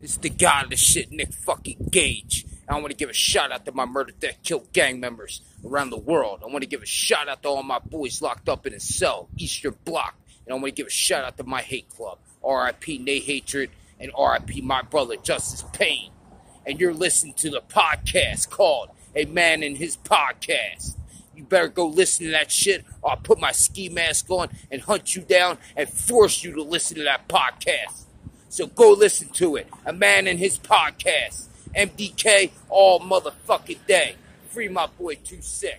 It's the god of the shit, Nick fucking Gage. I want to give a shout out to my murder, death, kill gang members around the world. I want to give a shout out to all my boys locked up in a cell, Eastern Bloc. And I want to give a shout out to my hate club, RIP Nate Hatred and RIP my brother Justice Payne. And you're listening to the podcast called A Man and His Podcast. You better go listen to that shit, or I'll put my ski mask on and hunt you down and force you to listen to that podcast. So go listen to it. A Man and His Podcast. MDK all motherfucking day. Free my boy 2-6.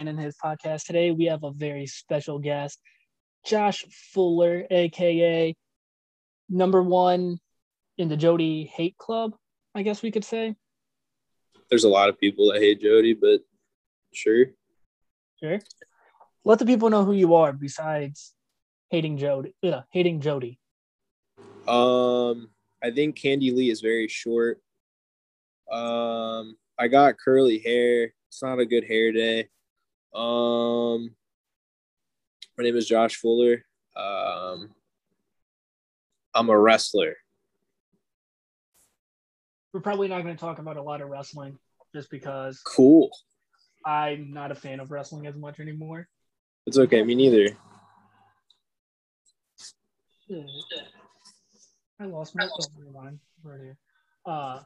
And in his podcast today, we have a very special guest, Josh Fuller, aka number one in the Jody hate club, I guess we could say. There's a lot of people that hate Jody, but sure. Let the people know who you are besides hating Jody. I think Candy Lee is very short. I got curly hair. It's not a good hair day. My name is Josh Fuller. I'm a wrestler. We're probably not going to talk about a lot of wrestling just because I'm not a fan of wrestling as much anymore. It's okay. Me neither. I lost my phone line right here.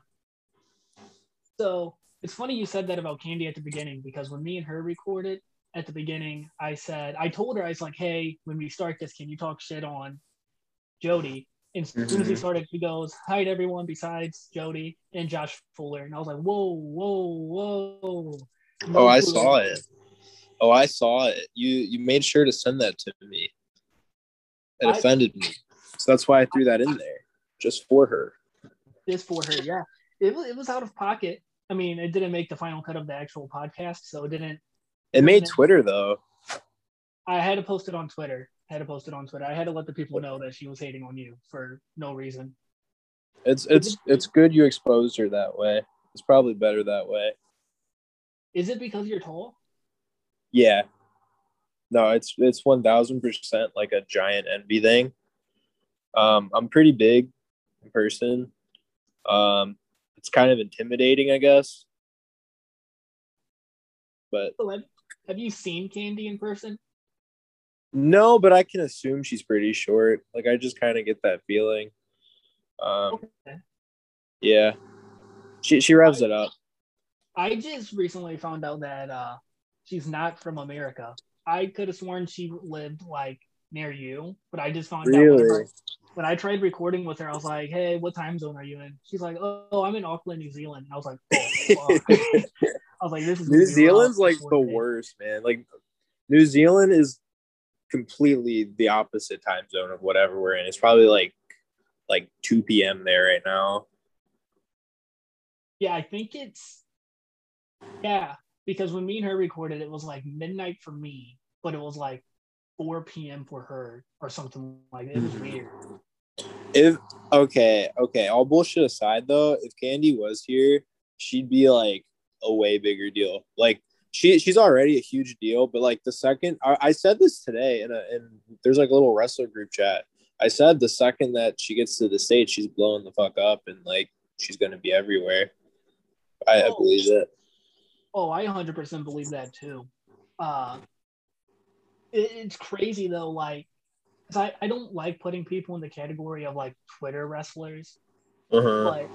So it's funny you said that about Candy at the beginning, because when me and her recorded at the beginning, I told her, I was like, hey, when we start this, can you talk shit on Jody? And as soon as we started, she goes, hi to everyone besides Jody and Josh Fuller. And I was like, whoa. No, I saw it. You made sure to send that to me. It offended me. So that's why I threw that in there, just for her. Just for her, yeah. It was out of pocket. I mean, it didn't make the final cut of the actual podcast, so it didn't. It made Twitter, though. I had to post it on Twitter. I had to let the people know that she was hating on you for no reason. It's good you exposed her that way. It's probably better that way. Is it because you're tall? Yeah. No, it's 1,000% like a giant envy thing. I'm pretty big in person. It's kind of intimidating, I guess. But have you seen Candy in person? No, but I can assume she's pretty short. Like, I just kind of get that feeling. Okay. Yeah. She revs it up. I just recently found out that she's not from America. I could have sworn she lived, like, near you, but I just found out. When I tried recording with her, I was like, hey, what time zone are you in? She's like, oh, I'm in Auckland, New Zealand. And I was like, oh, I was like, this is New Zealand's like the worst, man. Like, New Zealand is completely the opposite time zone of whatever we're in. It's probably like 2 p.m. there right now. Yeah, I think it's, yeah, because when me and her recorded, it was like midnight for me, but it was like 4 p.m. for her or something like that. It was weird. Okay, all bullshit aside though, if Candy was here, she'd be like a way bigger deal. Like she's already a huge deal, but like the second I said this today in there's like a little wrestler group chat. I said the second that she gets to the stage, she's blowing the fuck up and like she's gonna be everywhere. I believe it. Oh, I 100% believe that too. It's crazy though, like, cause I don't like putting people in the category of like Twitter wrestlers. But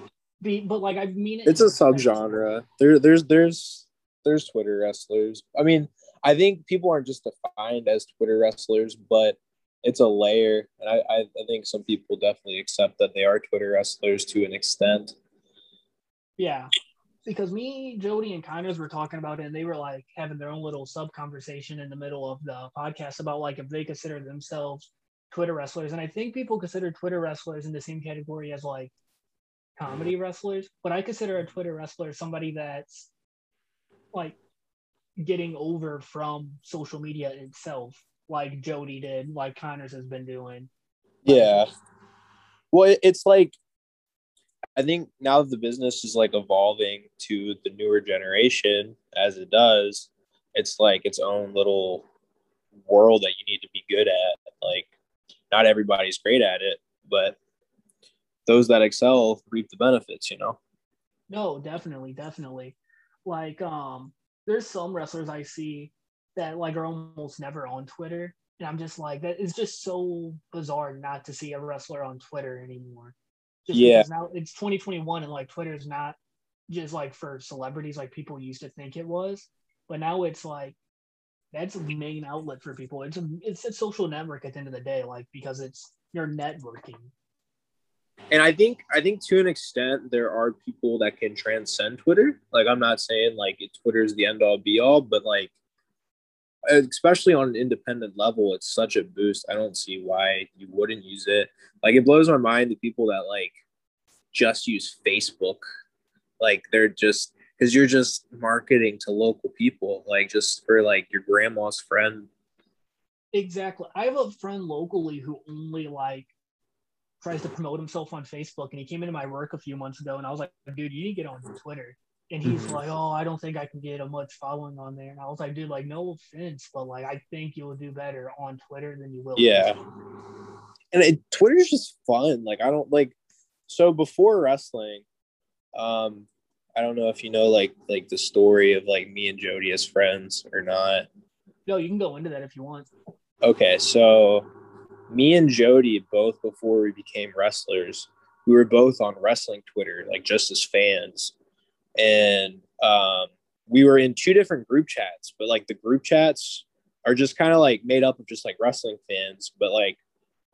like, I mean, it's a subgenre. There's Twitter wrestlers. I mean, I think people aren't just defined as Twitter wrestlers, but it's a layer, and I think some people definitely accept that they are Twitter wrestlers to an extent. Yeah, because me, Jody, and Connors were talking about it, and they were like having their own little sub conversation in the middle of the podcast about like if they consider themselves Twitter wrestlers, and I think people consider Twitter wrestlers in the same category as like comedy wrestlers. But I consider a Twitter wrestler somebody that's like getting over from social media itself, like Jody did, like Connors has been doing. Yeah. Well, it's like, I think now that the business is like evolving to the newer generation as it does, it's like its own little world that you need to be good at. Like, not everybody's great at it, but those that excel reap the benefits, you know? No, definitely. Like, there's some wrestlers I see that like are almost never on Twitter, and I'm just like, that is just so bizarre not to see a wrestler on Twitter anymore. Just because now it's 2021, and like Twitter is not just like for celebrities like people used to think it was, but now it's like that's the main outlet for people. It's a social network at the end of the day, like, because it's, you're networking. And I think to an extent there are people that can transcend Twitter. Like, I'm not saying like Twitter is the end all be all, but like, especially on an independent level, it's such a boost. I don't see why you wouldn't use it. Like, it blows my mind the people that like just use Facebook. Like, they're just, because you're just marketing to local people, like just for like your grandma's friend. Exactly. I have a friend locally who only like tries to promote himself on Facebook, and he came into my work a few months ago, and I was like, dude, you need to get on Twitter. And he's like, oh, I don't think I can get a much following on there. And I was like, dude, like, no offense, but like, I think you'll do better on Twitter than you will. Yeah. And Twitter's just fun. Like, I don't like, so before wrestling, I don't know if you know, like the story of like me and Jody as friends or not. No, you can go into that if you want. Okay. So me and Jody, both before we became wrestlers, we were both on wrestling Twitter, like just as fans. And we were in two different group chats, but like the group chats are just kind of like made up of just like wrestling fans. But like,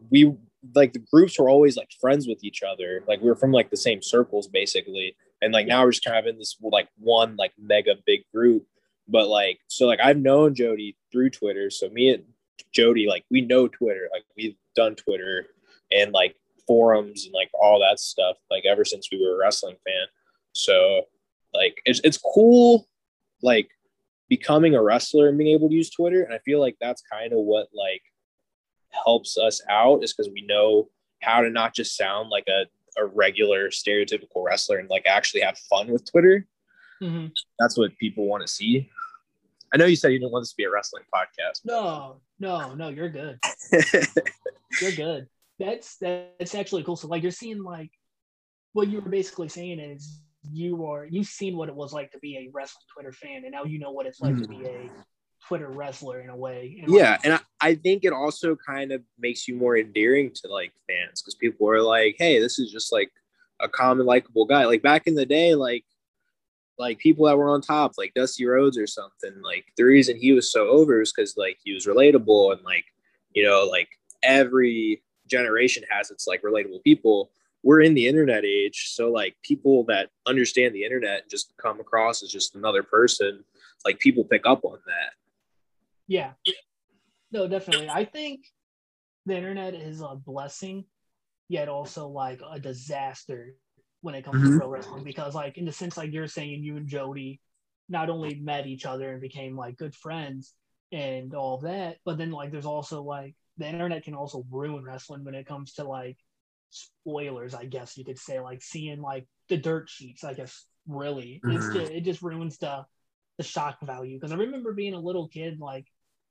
we like, the groups were always like friends with each other. Like, we were from like the same circles basically. And like, now we're just kind of in this like one like mega big group. But like, so like, I've known Jody through Twitter. So me and Jody, like, we know Twitter, like we've done Twitter and like forums and like all that stuff, like ever since we were a wrestling fan. So like, it's cool, like, becoming a wrestler and being able to use Twitter. And I feel like that's kind of what, like, helps us out, is because we know how to not just sound like a regular stereotypical wrestler and, like, actually have fun with Twitter. Mm-hmm. That's what people want to see. I know you said you didn't want this to be a wrestling podcast. No, you're good. You're good. That's actually cool. So, like, you're seeing, like, what you were basically saying is, you've seen what it was like to be a wrestling Twitter fan, and now you know what it's like to be a Twitter wrestler in a way. And yeah, like, and I think it also kind of makes you more endearing to like fans, because people are like, hey, this is just like a common likable guy. Like, back in the day, like people that were on top, like Dusty Rhodes or something, like the reason he was so over is because like he was relatable, and like, you know, like every generation has its like relatable people. We're in the internet age, so like people that understand the internet and just come across as just another person, like people pick up on that. Yeah, no, definitely. I think the internet is a blessing, yet also like a disaster when it comes to pro wrestling, because like, in the sense, like you're saying, you and Jody not only met each other and became like good friends and all that, but then like there's also like the internet can also ruin wrestling when it comes to like spoilers, I guess you could say, like seeing like the dirt sheets, I guess, really. It just ruins the shock value, because I remember being a little kid, like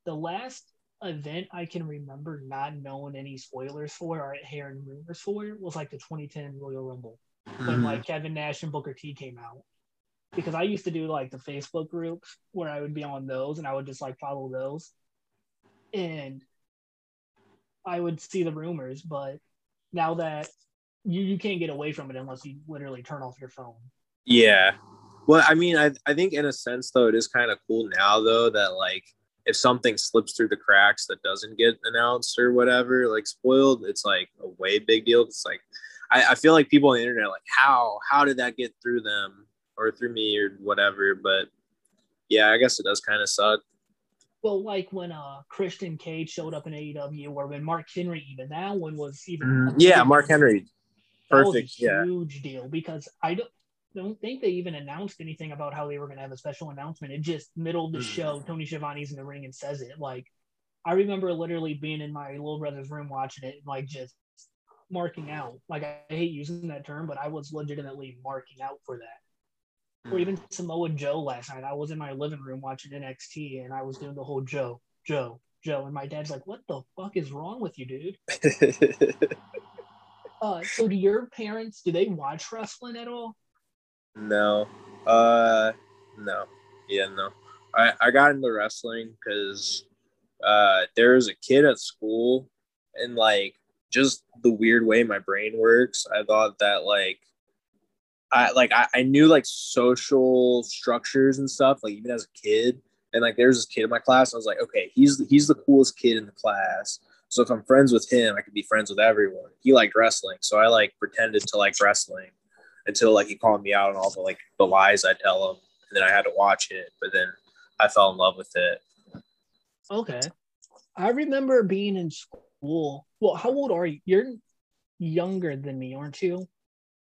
the last event I can remember not knowing any spoilers for or hearing rumors for was like the 2010 Royal Rumble, when like Kevin Nash and Booker T came out, because I used to do like the Facebook groups where I would be on those, and I would just like follow those. and I would see the rumors, but now that you can't get away from it unless you literally turn off your phone. Yeah. Well, I mean, I think in a sense, though, it is kind of cool now, though, that, like, if something slips through the cracks that doesn't get announced or whatever, like, spoiled, it's, like, a way big deal. It's, like, I feel like people on the internet are like, how did that get through them or through me or whatever? But, yeah, I guess it does kind of suck. Well, like when Christian Cage showed up in AEW, or when Mark Henry, even that one was even... yeah, Mark Henry. Perfect, yeah. That was a huge deal, because I don't think they even announced anything about how they were going to have a special announcement. It just middle of the show, Tony Schiavone's in the ring and says it. Like, I remember literally being in my little brother's room watching it and, like, just marking out. Like, I hate using that term, but I was legitimately marking out for that. Or even Samoa Joe last night. I was in my living room watching NXT, and I was doing the whole Joe. And my dad's like, what the fuck is wrong with you, dude? So do your parents, do they watch wrestling at all? No. Yeah, no. I got into wrestling because there was a kid at school, and, like, just the weird way my brain works, I thought that, like, I knew, like, social structures and stuff, like, even as a kid. And, like, there's this kid in my class. I was like, okay, he's the coolest kid in the class. So if I'm friends with him, I could be friends with everyone. He liked wrestling. So I, like, pretended to like wrestling until, like, he called me out on all the, like, the lies I tell him. And then I had to watch it. But then I fell in love with it. Okay. I remember being in school. Well, how old are you? You're younger than me, aren't you?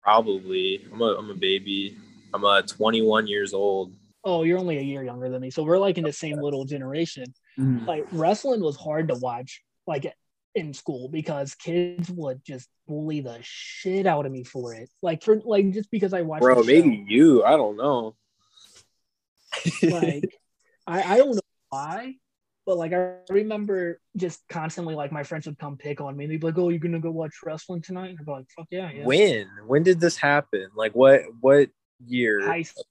Probably. I'm a baby. I'm 21 years old. Oh, you're only a year younger than me. So we're, like, in the same little generation. Like, wrestling was hard to watch, like, in school, because kids would just bully the shit out of me for it. Like, just because I watched. Bro, maybe you. I don't know. Like, I don't know why. But, like, I remember just constantly, like, my friends would come pick on me. They'd be like, oh, you're going to go watch wrestling tonight? And I'd be like, fuck yeah. When did this happen? Like, what year? High school.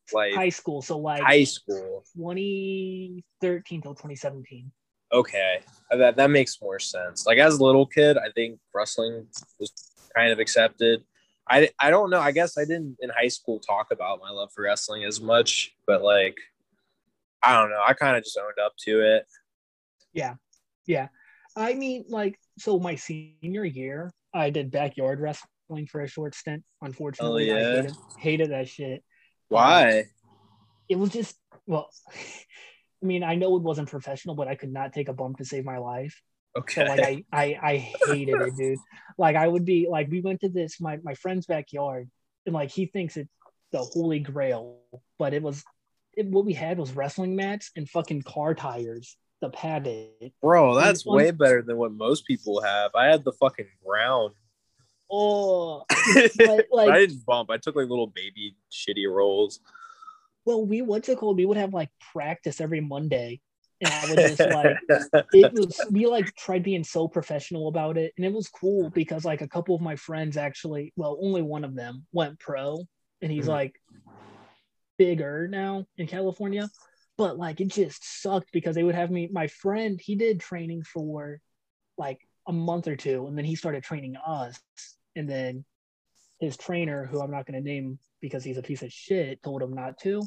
So, like, 2013 till 2017. Okay. That makes more sense. Like, as a little kid, I think wrestling was kind of accepted. I don't know. I guess I didn't, in high school, talk about my love for wrestling as much. But, like, I don't know. I kind of just owned up to it. Yeah. I mean, like, so my senior year, I did backyard wrestling for a short stint. Unfortunately, I hated that shit. Why? It was just, well, I mean, I know it wasn't professional, but I could not take a bump to save my life. Okay. So, like, I hated it, dude. Like, I would be, like, we went to this, my friend's backyard, and, like, he thinks it's the holy grail, but what we had was wrestling mats and fucking car tires. The padded, bro, that's way better than what most people have. I had the fucking ground. Oh, like, I didn't bump. I took, like, little baby shitty rolls. Well, we would have, like, practice every Monday, and I would just, like, we, like, tried being so professional about it, and it was cool because, like, a couple of my friends actually, well, only one of them went pro, and he's like bigger now in California. But, like, it just sucked because they would have me. My friend, he did training for, like, a month or two, and then he started training us. And then his trainer, who I'm not going to name because he's a piece of shit, told him not to.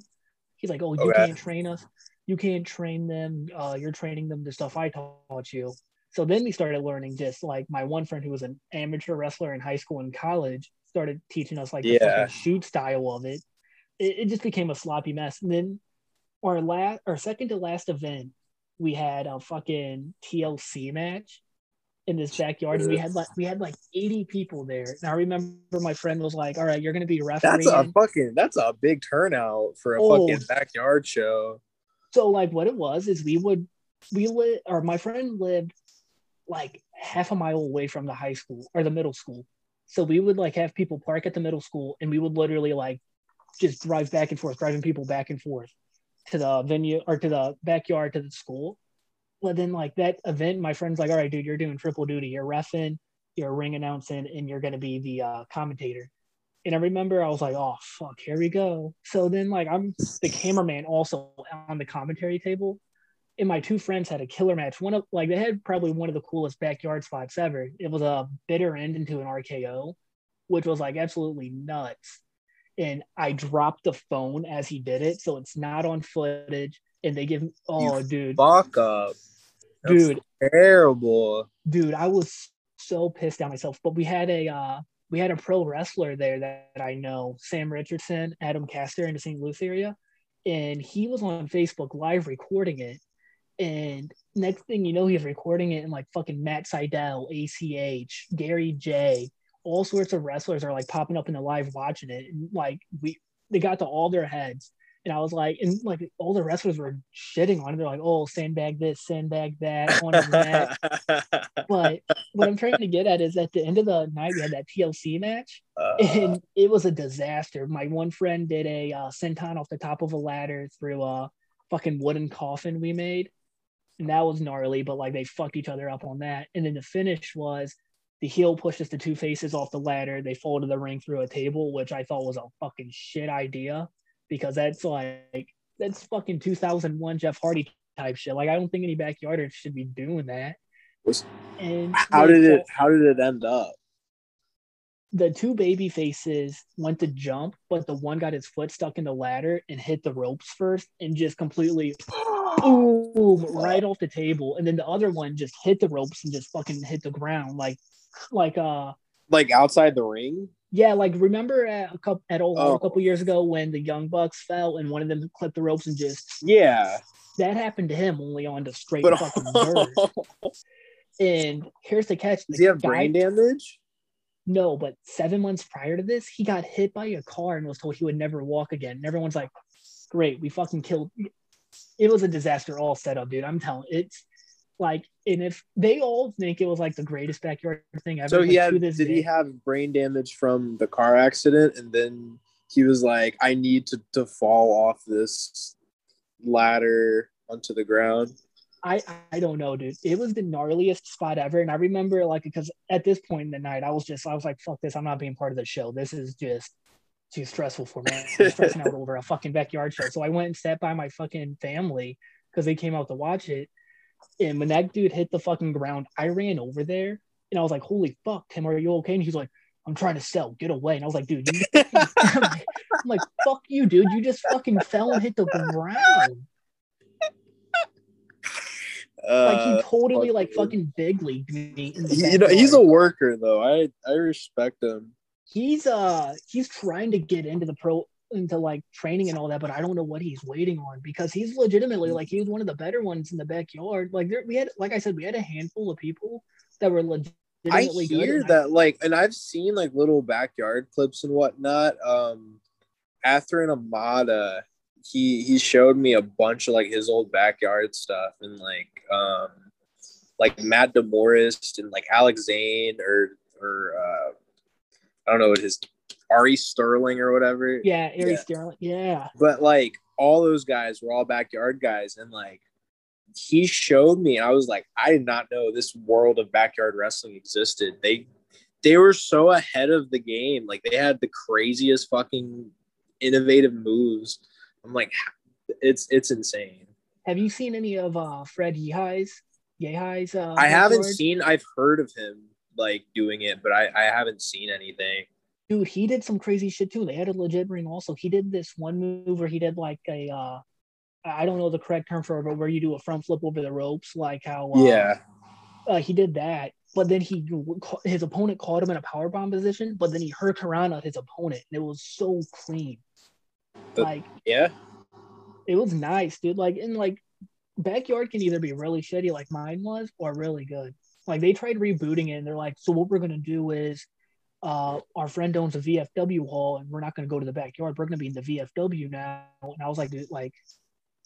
He's like, oh, you can't train us. You can't train them. You're training them the stuff I taught you. So then we started learning just, like, my one friend who was an amateur wrestler in high school and college started teaching us, like, the fucking shoot style of it. It just became a sloppy mess. And then our second to last event, we had a fucking TLC match in this backyard, and we had like 80 people there. And I remember my friend was like, "All right, you're gonna be refereeing." That's a big turnout for a fucking backyard show. So, like, what it was is my friend lived like half a mile away from the high school or the middle school, so we would, like, have people park at the middle school, and we would literally, like, just drive back and forth, driving people back and forth to the venue or to the backyard to the school. But then, like, that event, my friend's like, all right, dude, you're doing triple duty. You're refing, you're ring announcing, and you're going to be the commentator. And I remember I was like, oh fuck, here we go. So then, like, I'm the cameraman also on the commentary table, and my two friends had a killer match. One of like they had probably one of the coolest backyard spots ever. It was a bitter end into an RKO, which was like absolutely nuts. And I dropped the phone as he did it, so it's not on footage. And they give me, dude, fuck up, that's dude, terrible, dude. I was so pissed at myself. But we had a pro wrestler there that I know, Sam Richardson, Adam Caster in the St. Louis area. And he was on Facebook Live recording it. And next thing you know, he's recording it. And like fucking Matt Sydal, ACH, Gary J, all sorts of wrestlers are like popping up in the live watching it. And like they got to all their heads. And I was like, and like all the wrestlers were shitting on it. They're like, oh, sandbag this, sandbag that, on his neck. But what I'm trying to get at is at the end of the night, we had that TLC match, and it was a disaster. My one friend did a senton off the top of a ladder through a fucking wooden coffin we made. And that was gnarly, but like they fucked each other up on that. And then the finish was the heel pushes the two faces off the ladder. They folded the ring through a table, which I thought was a fucking shit idea. Because that's like, that's fucking 2001 Jeff Hardy type shit. Like, I don't think any backyarders should be doing that. And how did it end up? The two baby faces went to jump, but the one got his foot stuck in the ladder and hit the ropes first and just completely boom, right off the table. And then the other one just hit the ropes and just fucking hit the ground. Like outside the ring? Yeah, like remember a couple years ago when the Young Bucks fell and one of them clipped the ropes and just that happened to him only on the straight fucking dirt. And here's the catch: does he have brain damage? No, but 7 months prior to this, he got hit by a car and was told he would never walk again. And everyone's like, "Great, we fucking killed." It was a disaster, all set up, dude. I'm telling you, it's like, and if they all think it was like the greatest backyard thing ever. So he have brain damage from the car accident, and then he was like, I need to fall off this ladder onto the ground. I don't know, dude. It was the gnarliest spot ever. And I remember like, because at this point in the night, I was like, fuck this, I'm not being part of the show. This is just too stressful for me. I'm stressing out over a fucking backyard show. So I went and sat by my fucking family because they came out to watch it. And when that dude hit the fucking ground, I ran over there and I was like, holy fuck, Tim, are you okay? And he's like, I'm trying to sell, get away. And I was like, dude, I'm like, fuck you, dude. You just fucking fell and hit the ground. Like he totally fucking big leagued me. You know, he's a worker though. I respect him. He's trying to get into the into like training and all that, but I don't know what he's waiting on, because he's legitimately like, he was one of the better ones in the backyard. Like there, we had, like I said, we had a handful of people that were legitimately good. I hear that, and I've seen like little backyard clips and whatnot. Athrun Amada, he showed me a bunch of like his old backyard stuff, and like Matt DeMorris and like Alex Zane or I don't know what his Ari Sterling or whatever. Yeah, Sterling. Yeah. But like all those guys were all backyard guys, and like he showed me, and I was like, I did not know this world of backyard wrestling existed. They were so ahead of the game. Like they had the craziest fucking innovative moves. I'm like, it's insane. Have you seen any of Fred Yehi's? I haven't seen. I've heard of him like doing it, but I haven't seen anything. Dude, he did some crazy shit too. They had a legit ring also. He did this one move where he did like a, I don't know the correct term for it, but where you do a front flip over the ropes, like how he did that. But then his opponent caught him in a powerbomb position, but then he hurt Karana, his opponent. And it was so clean. It was nice, dude. Like, and like backyard can either be really shitty like mine was, or really good. Like they tried rebooting it and they're like, so what we're going to do is, our friend owns a VFW hall and we're not going to go to the backyard. We're going to be in the VFW now. And I was like, dude, like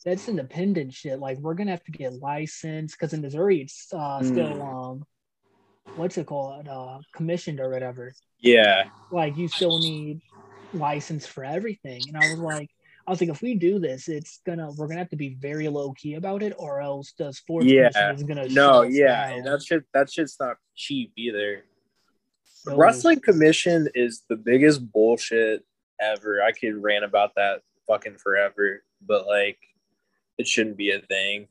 that's independent shit. Like we're going to have to get licensed. Cause in Missouri, it's still, commissioned or whatever. Yeah. Like you still need license for everything. And I was like, if we do this, we're going to have to be very low key about it, or else the sports commission is going to. No. Yeah. And that shit's not cheap either. The wrestling commission is the biggest bullshit ever. I could rant about that fucking forever, but like it shouldn't be a thing.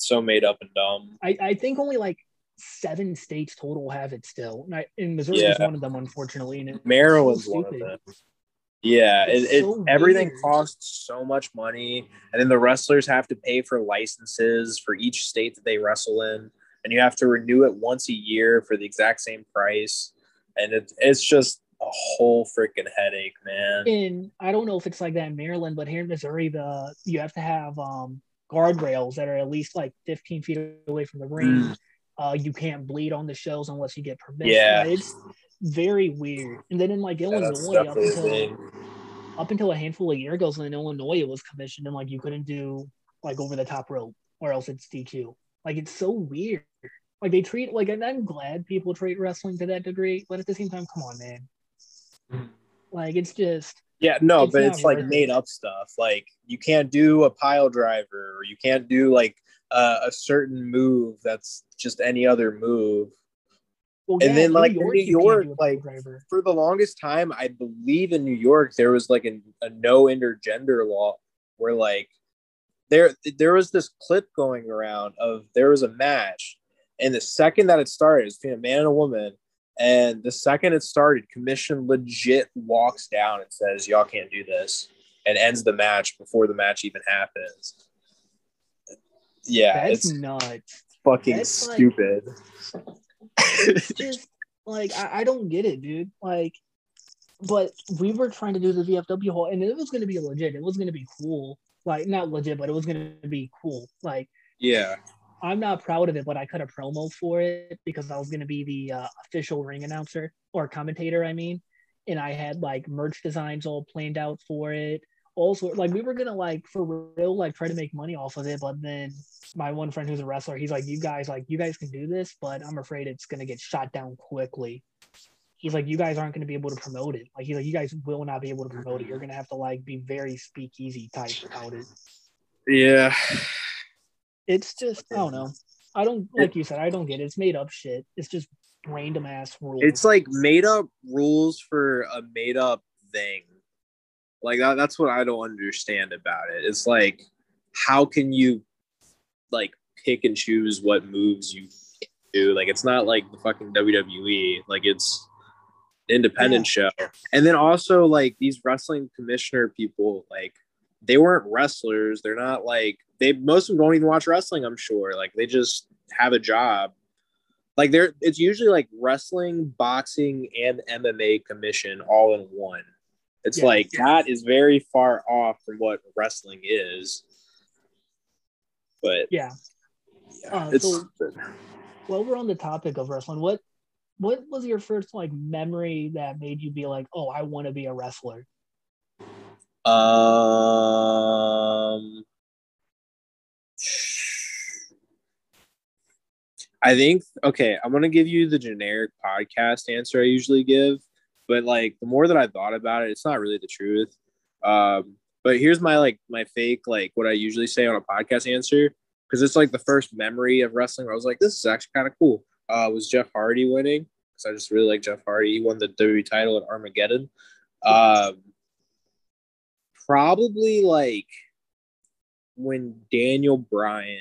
It's so made up and dumb. I think only like 7 states total have it still. And Missouri is one of them, unfortunately. And Maryland's so one of them. Yeah, so everything costs so much money, and then the wrestlers have to pay for licenses for each state that they wrestle in, and you have to renew it once a year for the exact same price, and it's just a whole freaking headache, man. And I don't know if it's like that in Maryland, but here in Missouri, you have to have guardrails that are at least like 15 feet away from the ring. You can't bleed on the shows unless you get permission. Yeah. It's very weird. And then in like Illinois, up until a handful of years ago, in Illinois, it was commissioned, and like you couldn't do like over the top rope or else it's DQ. Like, it's so weird. Like, they treat like, and I'm glad people treat wrestling to that degree, but at the same time, come on, man. Like, it's just but it's like made up stuff. Like, you can't do a pile driver, or you can't do like a certain move that's just any other move. Well, and then like New York, like for the longest time, I believe in New York there was like a no intergender law where like there was this clip going around of there was a match, and the second that it started, it's between a man and a woman, and the second it started, commission legit walks down and says, "Y'all can't do this," and ends the match before the match even happens. Yeah, that's nuts. Fucking stupid. Like, it's just like I don't get it, dude. Like, but we were trying to do the VFW hall, and it was going to be legit. It was going to be cool. Like, not legit, but it was going to be cool. Like, yeah, I'm not proud of it, but I cut a promo for it because I was going to be the official ring announcer or commentator, I mean. And I had like merch designs all planned out for it. Also, like, we were going to like for real, like try to make money off of it. But then my one friend who's a wrestler, he's like, you guys can do this, but I'm afraid it's going to get shot down quickly. He's like, you guys aren't going to be able to promote it. Like, he's like, you guys will not be able to promote it. You're going to have to like be very speakeasy type about it. Yeah. It's just, I don't know. I don't, like you said, I don't get it. It's made up shit. It's just random ass rules. It's like made up rules for a made up thing. Like, that's what I don't understand about it. It's like, how can you like pick and choose what moves you do? Like, it's not like the fucking WWE. Like, it's an independent show. And then also like these wrestling commissioner people, like they weren't wrestlers. They're not like, most of them don't even watch wrestling, I'm sure. Like, they just have a job. Like, it's usually like wrestling, boxing, and MMA commission all in one. It's like, that is very far off from what wrestling is. But so, while we're on the topic of wrestling, what was your first like memory that made you be like, oh, I want to be a wrestler? I think, okay, I'm going to give you the generic podcast answer I usually give. But like the more that I thought about it, it's not really the truth. But here's my my fake what I usually say on a podcast answer, because it's like the first memory of wrestling where I was like, this is actually kind of cool. Was Jeff Hardy winning? Because I just really like Jeff Hardy. He won the WWE title at Armageddon. Probably like when Daniel Bryan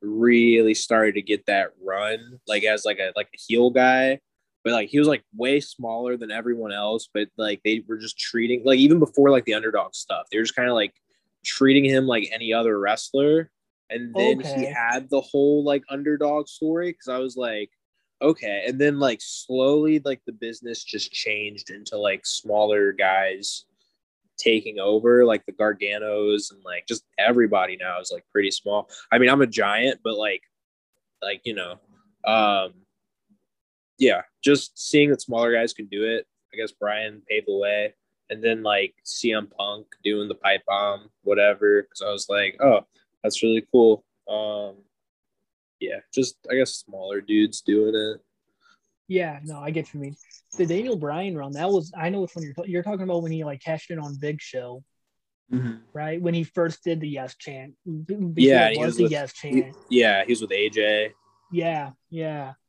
really started to get that run, like as like a heel guy. But like he was like way smaller than everyone else, but like they were just treating, like even before like the underdog stuff, they were just kind of like treating him like any other wrestler. And then he had the whole like underdog story, because I was like, okay. And then like slowly like the business just changed into like smaller guys taking over, like the Garganos, and like just everybody now is like pretty small. I mean, I'm a giant, but like you know, yeah, just seeing that smaller guys can do it. I guess Brian paved the way. And then, like, CM Punk doing the pipe bomb, whatever. Because I was like, oh, that's really cool. Yeah, just, I guess, smaller dudes doing it. Yeah, no, I get what you mean. The Daniel Bryan run, that was, I know it's when you're talking about when he, like, cashed in on Big Show, right? When he first did the yes chant. Yeah, he was with AJ. Yeah.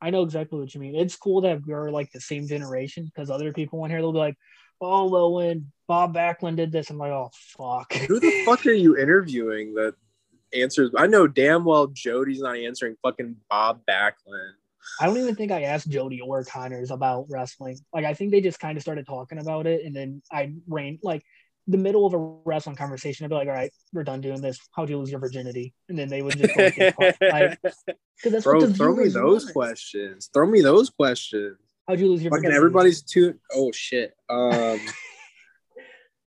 I know exactly what you mean. It's cool that we're like the same generation, because other people on here, they'll be like, oh, Lowen, Bob Backlund did this. I'm like, oh, fuck. Who the fuck are you interviewing that answers. I know damn well Jody's not answering fucking Bob Backlund. I don't even think I asked Jody or Connors about wrestling. Like, I think they just kind of started talking about it, and then I ran, like, the middle of a wrestling conversation, I'd be like, all right, we're done doing this. How'd you lose your virginity? And then they would just like, that's bro, what throw me those want. Questions. Throw me those questions. How'd you lose your fucking virginity? Everybody's too... Oh, shit.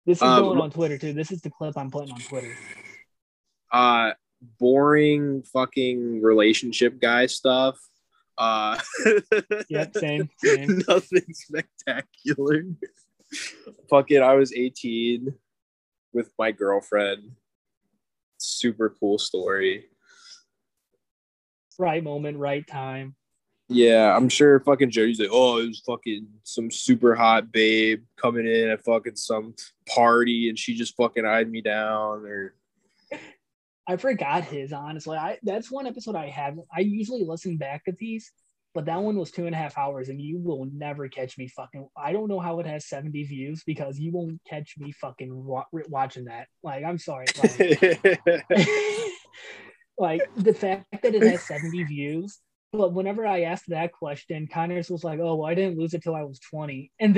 This is going on Twitter, too. This is the clip I'm putting on Twitter. Boring fucking relationship guy stuff. Yep, same. Nothing spectacular. Fuck it, I was 18 with my girlfriend. Super cool story. Right moment, right time. Yeah, I'm sure fucking Jody's like, oh, it was fucking some super hot babe coming in at fucking some party and she just fucking eyed me down. Or I forgot his, honestly. That's one episode I haven't. I usually listen back to these, but that one was 2.5 hours and you will never catch me fucking. I don't know how it has 70 views because you won't catch me fucking watching that. Like, I'm sorry. Like, the fact that it has 70 views. But whenever I asked that question, Connors was like, oh, well, I didn't lose it till I was 20. And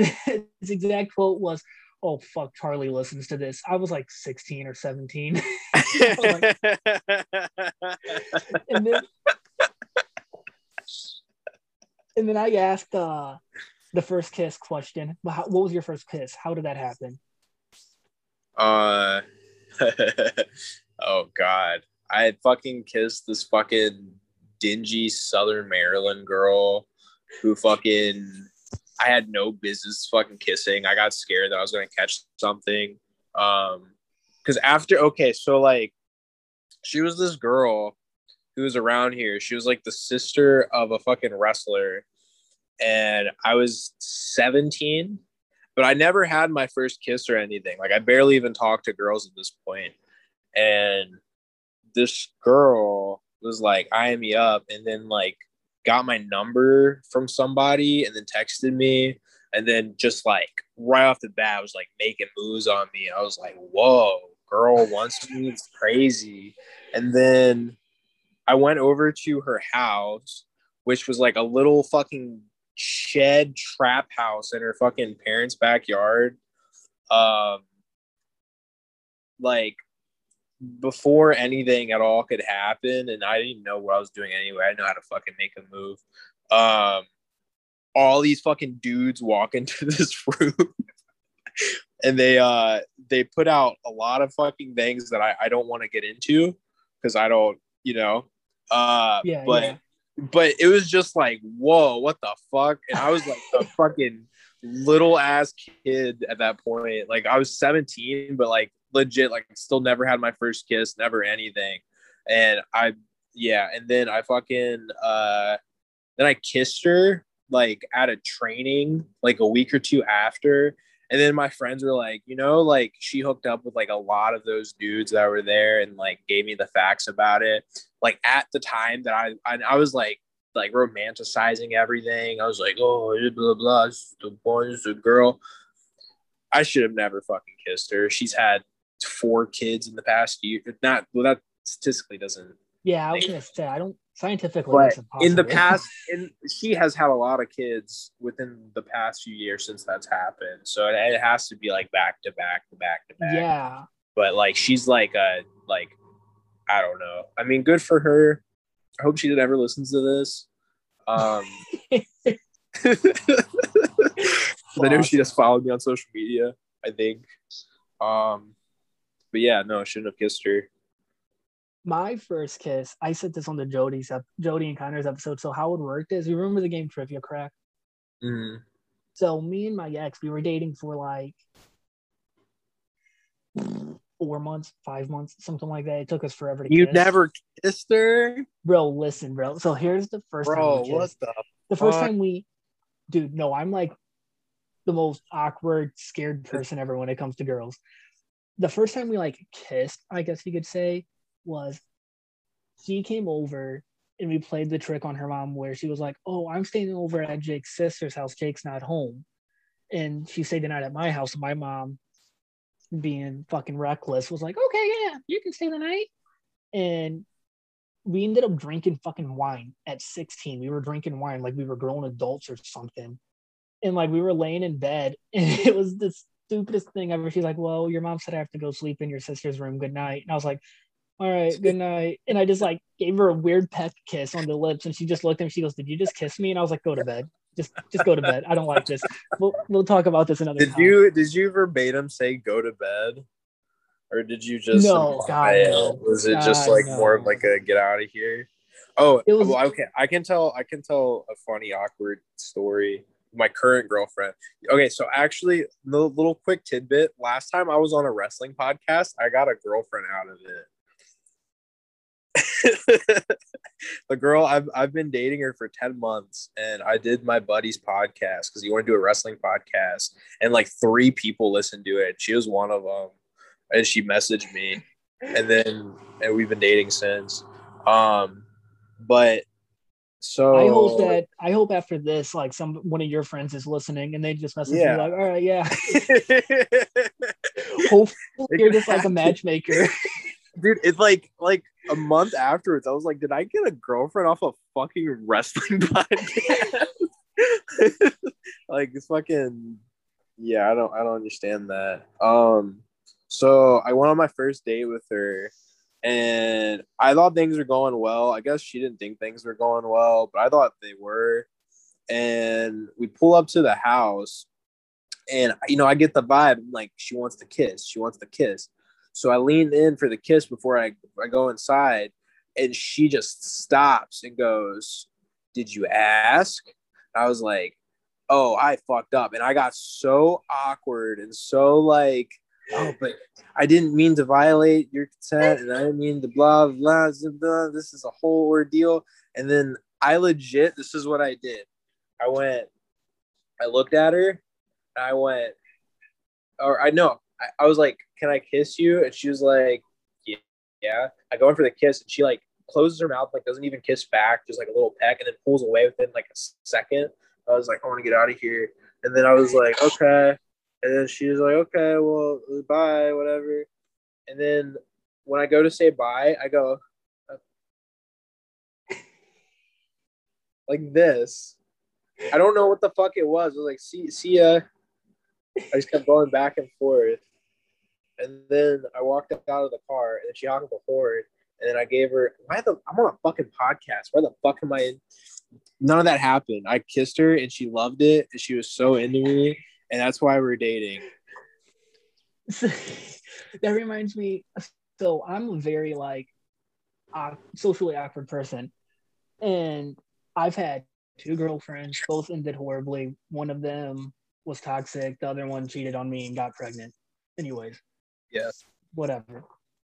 his exact quote was, oh, fuck, Charlie listens to this. I was like 16 or 17. Like, and then I asked the first kiss question. What was your first kiss? How did that happen? Oh, God. I had fucking kissed this fucking... dingy Southern Maryland girl who fucking I had no business fucking kissing. I got scared that I was gonna catch something. Because after so she was this girl who was around here. She was like the sister of a fucking wrestler, and I was 17, but I never had my first kiss or anything. Like, I barely even talked to girls at this point. And this girl was like eyeing me up, and then like got my number from somebody and then texted me, and then just like right off the bat was like making moves on me. I was like, whoa, girl wants me, it's crazy. And then I went over to her house, which was like a little fucking shed trap house in her fucking parents' backyard. Before anything at all could happen, and I didn't know what I was doing anyway. I didn't know how to fucking make a move. All these fucking dudes walk into this room, and they put out a lot of fucking things that I don't want to get into because I don't, you know. But it was just like, whoa, what the fuck? And I was like a fucking little ass kid at that point. Like, I was 17, but like. Legit, like, still never had my first kiss, never anything. And then I kissed her like at a training like a week or two after, and then my friends were like, you know, like, she hooked up with like a lot of those dudes that were there, and like gave me the facts about it. Like, at the time that I was like romanticizing everything. I was like, oh, blah blah, it's the boy, it's the girl. I should have never fucking kissed her. She's had 4 kids in the past year. That statistically doesn't. Yeah, I was gonna say, I don't scientifically. But in the past, she has had a lot of kids within the past few years since that's happened. So it has to be like back to back to back to back. Yeah. But like, she's like a I don't know. I mean, good for her. I hope she never listens to this. I know she just followed me on social media, I think. But yeah, no, I shouldn't have kissed her. My first kiss, I said this on the Jody and Connors episode. So how it worked is, you remember the game Trivia Crack? Mm-hmm. So me and my ex, we were dating for like 4 months, 5 months, something like that. It took us forever to kiss. You never kissed her? Bro, listen, bro. So here's the first time. Bro, what the first time we... Dude, no, I'm like... the most awkward, scared person ever when it comes to girls. The first time we like kissed, I guess you could say, was she came over and we played the trick on her mom where she was like, oh, I'm staying over at Jake's sister's house. Jake's not home. And she stayed the night at my house. My mom, being fucking reckless, was like, okay, yeah, you can stay the night. And we ended up drinking fucking wine at 16. We were drinking wine like we were grown adults or something. And like we were laying in bed, and it was the stupidest thing ever. She's like, well, your mom said I have to go sleep in your sister's room. Good night. And I was like, all right, good night. And I just like gave her a weird peck kiss on the lips, and she just looked at me. She goes, did you just kiss me? And I was like, go to bed. Just go to bed. I don't like this. We'll talk about this another time. Did you verbatim say go to bed? Or did you just no. Was it just like more of like a get out of here? Oh, it was, well, okay. I can tell a funny, awkward story. My current girlfriend. Okay, so actually, the little quick tidbit. Last time I was on a wrestling podcast, I got a girlfriend out of it. The girl, I've been dating her for 10 months, and I did my buddy's podcast because you want to do a wrestling podcast, and like 3 people listened to it. She was one of them. And she messaged me, and we've been dating since. But so I hope after this, like one of your friends is listening, and they just message you like, all right, yeah. Hopefully you're just like a matchmaker, dude. It's like a month afterwards, I was like, did I get a girlfriend off a fucking wrestling podcast? Like fucking yeah, I don't understand that. So I went on my first date with her, and I thought things were going well. I guess she didn't think things were going well, but I thought they were. And we pull up to the house, and, you know, I get the vibe. I'm like, she wants the kiss. She wants the kiss. So I lean in for the kiss before I go inside, and she just stops and goes, did you ask? I was like, oh, I fucked up. And I got so awkward and so like, oh, but I didn't mean to violate your consent, and I didn't mean to blah, blah, blah, blah. This is a whole ordeal. And then this is what I did. I looked at her, and I was like, can I kiss you? And she was like, yeah. I go in for the kiss, and she like closes her mouth, like doesn't even kiss back, just like a little peck, and then pulls away within like a second. I was like, I want to get out of here. And then I was like, okay. And then she was like, okay, well, bye, whatever. And then when I go to say bye, I go like this. I don't know what the fuck it was. I was like, see ya. I just kept going back and forth. And then I walked out of the car, and then she honked the horn. And then I gave her, I'm on a fucking podcast. Why the fuck am I in? None of that happened. I kissed her, and she loved it. And she was so into me. And that's why we're dating. That reminds me. So I'm a very like socially awkward person. And I've had 2 girlfriends. Both ended horribly. One of them was toxic. The other one cheated on me and got pregnant. Anyways. Yeah. Whatever.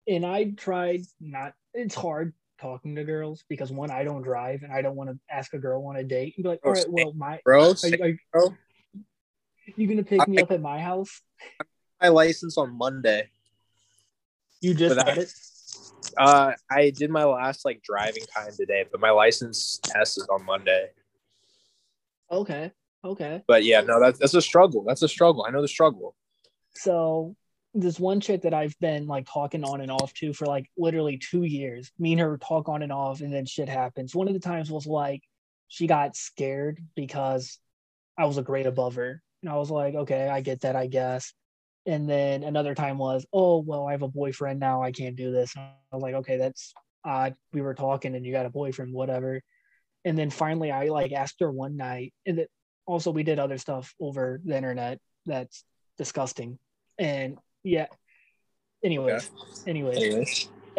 And I tried not. It's hard talking to girls because one, I don't drive, and I don't want to ask a girl on a date and be like, all right, well, my bro. You gonna pick me up at my house? My license on Monday. You just got it? I did my last like driving time today, but my license test is on Monday. Okay. But yeah, no, that's a struggle. That's a struggle. I know the struggle. So this one chick that I've been like talking on and off to for like literally 2 years, me and her talk on and off, and then shit happens. One of the times was like she got scared because I was a grade above her. And I was like, okay, I get that, I guess. And then another time was, oh, well, I have a boyfriend now. I can't do this. And I was like, okay, that's odd. We were talking and you got a boyfriend, whatever. And then finally I like asked her one night. And then also we did other stuff over the internet. That's disgusting. And yeah. Anyways.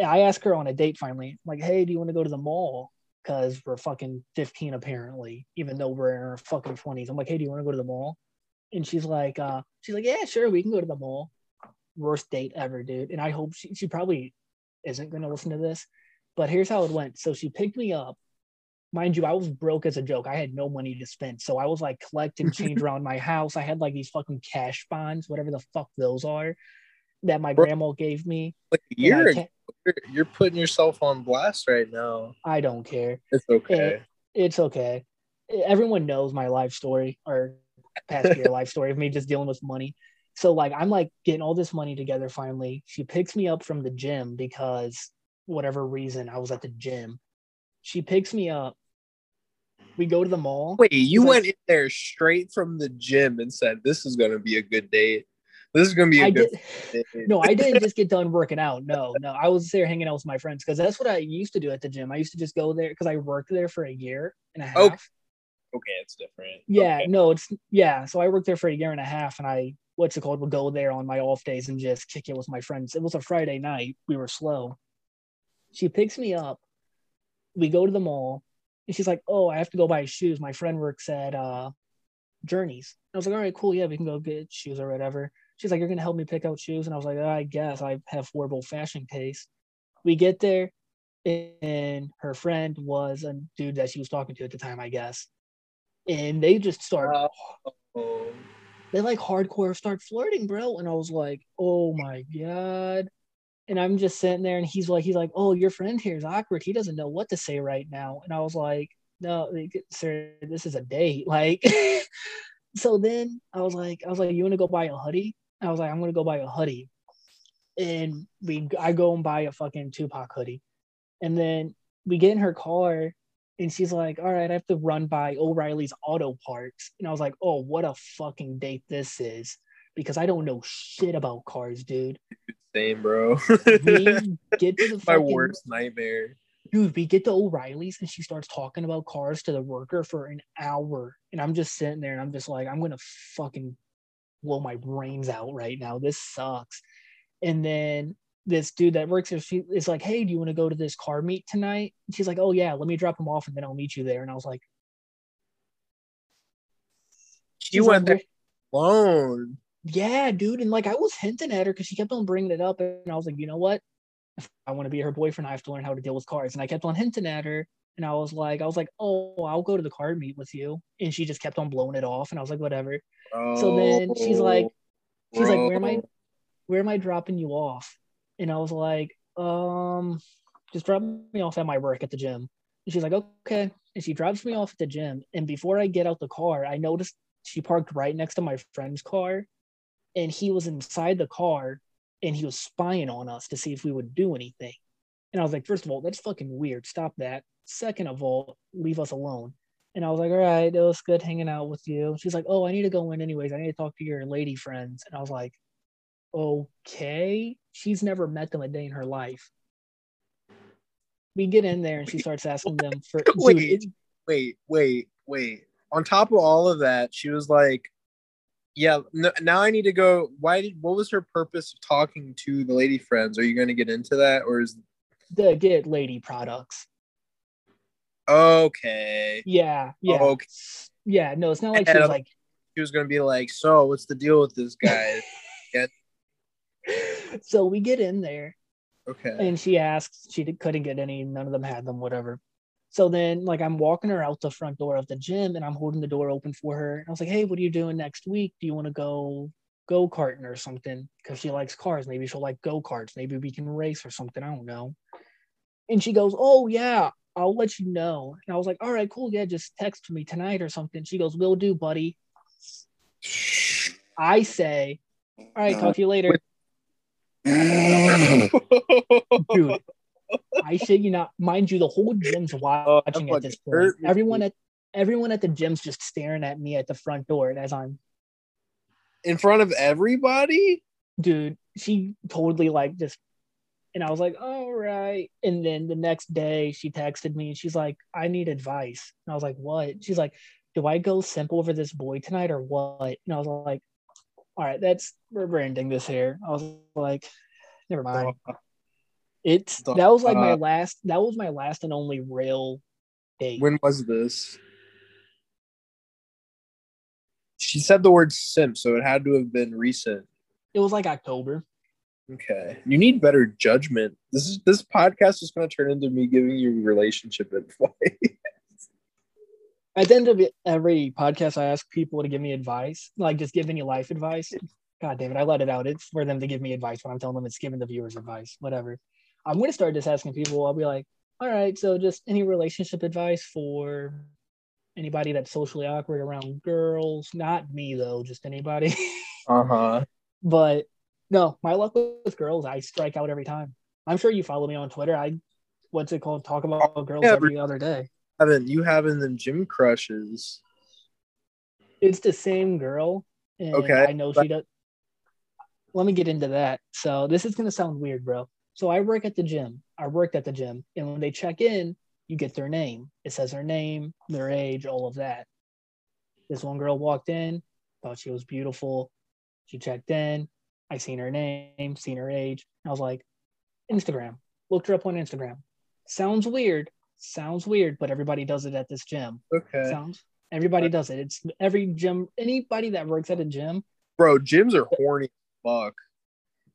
I asked her on a date finally. I'm like, hey, do you want to go to the mall? Because we're fucking 15 apparently, even though we're in our fucking 20s. I'm like, hey, do you want to go to the mall? And she's like, yeah, sure, we can go to the mall. Worst date ever, dude. And I hope she probably isn't going to listen to this, but here's how it went. So she picked me up. Mind you, I was broke as a joke. I had no money to spend. So I was like collecting change around my house. I had like these fucking cash bonds, whatever the fuck those are, that my grandma gave me. Like a year ago. You're putting yourself on blast right now. I don't care. It's okay. It's okay. Everyone knows my life story, or past year life story of me just dealing with money. So like I'm like getting all this money together finally. She picks me up from the gym because whatever reason, I was at the gym. She picks me up. We go to the mall. Wait, you went in there straight from the gym and said, this is going to be a good date. This is going to be a good date. No, I didn't just get done working out. No. I was there hanging out with my friends because that's what I used to do at the gym. I used to just go there because I worked there for a year and a half. Okay, it's different. Yeah, okay. So I worked there for a year and a half and I, would go there on my off days and just kick it with my friends. It was a Friday night. We were slow. She picks me up. We go to the mall. And she's like, oh, I have to go buy shoes. My friend works at Journeys. And I was like, all right, cool. Yeah, we can go get shoes or whatever. She's like, you're going to help me pick out shoes? And I was like, I guess. I have horrible fashion taste. We get there, and her friend was a dude that she was talking to at the time, I guess. And they just start, they like hardcore start flirting, bro. And I was like, oh, my God. And I'm just sitting there, and he's like, oh, your friend here is awkward. He doesn't know what to say right now. And I was like, no, sir, this is a date. Like, so then I was like, you want to go buy a hoodie? I was like, I'm going to go buy a hoodie. And I go and buy a fucking Tupac hoodie. And then we get in her car, and she's like, all right, I have to run by O'Reilly's Auto Parts. And I was like, oh, what a fucking date this is. Because I don't know shit about cars, dude. Same, bro. We get to the my worst nightmare. Dude, we get to O'Reilly's and she starts talking about cars to the worker for an hour. And I'm just sitting there and I'm just like, I'm going to fucking blow my brains out right now. This sucks. And then this dude that works here is like, hey, do you want to go to this car meet tonight? And she's like, oh, yeah, let me drop him off and then I'll meet you there. And I was like. You went there alone. Yeah, dude. And like I was hinting at her because she kept on bringing it up. And I was like, you know what? If I want to be her boyfriend, I have to learn how to deal with cars. And I kept on hinting at her. And I was like, oh, I'll go to the car meet with you. And she just kept on blowing it off. And I was like, whatever. Oh, so then she's like, where am I dropping you off? And I was like, just drop me off at my work at the gym. And she's like, okay. And she drops me off at the gym. And before I get out the car, I noticed she parked right next to my friend's car. And he was inside the car, and he was spying on us to see if we would do anything. And I was like, first of all, that's fucking weird. Stop that. Second of all, leave us alone. And I was like, all right, it was good hanging out with you. She's like, oh, I need to go in anyways. I need to talk to your lady friends. And I was like, okay. She's never met them a day in her life. We get in there, and she starts asking them for... Wait. On top of all of that, she was like... Yeah, now I need to go. What was her purpose of talking to the lady friends? Are you going to get into that, or is the get lady products? Okay. Yeah. Okay. Yeah, no, it's not like she was like she was going to be like, so what's the deal with this guy? Yeah. So we get in there. Okay. And she asks, she couldn't get any. None of them had them. Whatever. So then, like, I'm walking her out the front door of the gym, and I'm holding the door open for her. And I was like, hey, what are you doing next week? Do you want to go-karting or something? Because she likes cars. Maybe she'll like go-karts. Maybe we can race or something. I don't know. And she goes, oh, yeah, I'll let you know. And I was like, all right, cool. Yeah, just text me tonight or something. She goes, will do, buddy. I say, all right, talk to you later. Dude. I shit you not. Mind you, the whole gym's watching at this point. Everyone at the gym's just staring at me at the front door as I'm in front of everybody. Dude, she totally like just, and I was like, all right. And then the next day, she texted me and she's like, I need advice. And I was like, what? She's like, do I go simple over this boy tonight or what? And I was like, all right, we're ending this here. I was like, never mind. That was my last and only real date. When was this? She said the word simp, so it had to have been recent. It was like October. Okay. You need better judgment. This podcast is going to turn into me giving you relationship advice. At the end of every podcast, I ask people to give me advice, like just give any life advice. God damn it, I let it out. It's for them to give me advice when I'm telling them it's giving the viewers advice, whatever. I'm going to start just asking people. I'll be like, all right, so just any relationship advice for anybody that's socially awkward around girls? Not me, though, just anybody. But no, my luck with girls, I strike out every time. I'm sure you follow me on Twitter. Talk about girls every other day. You having them gym crushes? It's the same girl. And okay. I know she does. Let me get into that. So this is going to sound weird, bro. So I work at the gym. And when they check in, you get their name. It says her name, their age, all of that. This one girl walked in, thought she was beautiful. She checked in. I seen her name, seen her age. I was like, Instagram. Looked her up on Instagram. Sounds weird, but everybody does it at this gym. Okay. Everybody does it. It's every gym. Anybody that works at a gym. Bro, gyms are horny as fuck.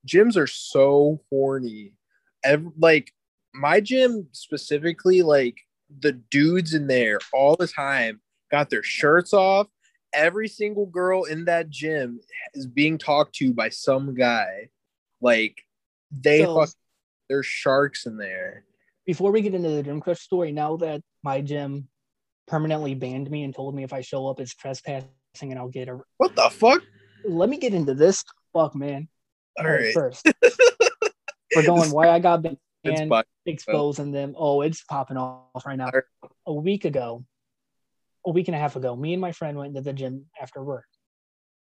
Gyms are so horny. Like, my gym specifically, like, the dudes in there all the time got their shirts off. Every single girl in that gym is being talked to by some guy. Like, there's sharks in there. Before we get into the gym crush story, now that my gym permanently banned me and told me if I show up, it's trespassing and I'll get a... What the fuck? Let me get into this. Fuck, man. All right. First. We're going why I got banned, exposing them. Oh, it's popping off right now. Right. A week and a half ago, me and my friend went to the gym after work.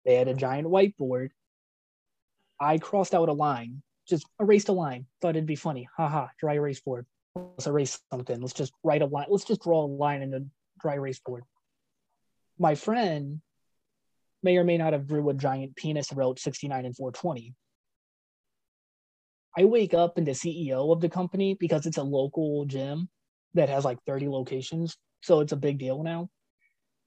They had a giant whiteboard. I crossed out a line, just erased a line. Thought it'd be funny. Haha, dry erase board. Let's erase something. Let's just write a line. Let's just draw a line in the dry erase board. My friend may or may not have drew a giant penis and wrote 69 and 420. I wake up and the CEO of the company, because it's a local gym that has like 30 locations, so it's a big deal now.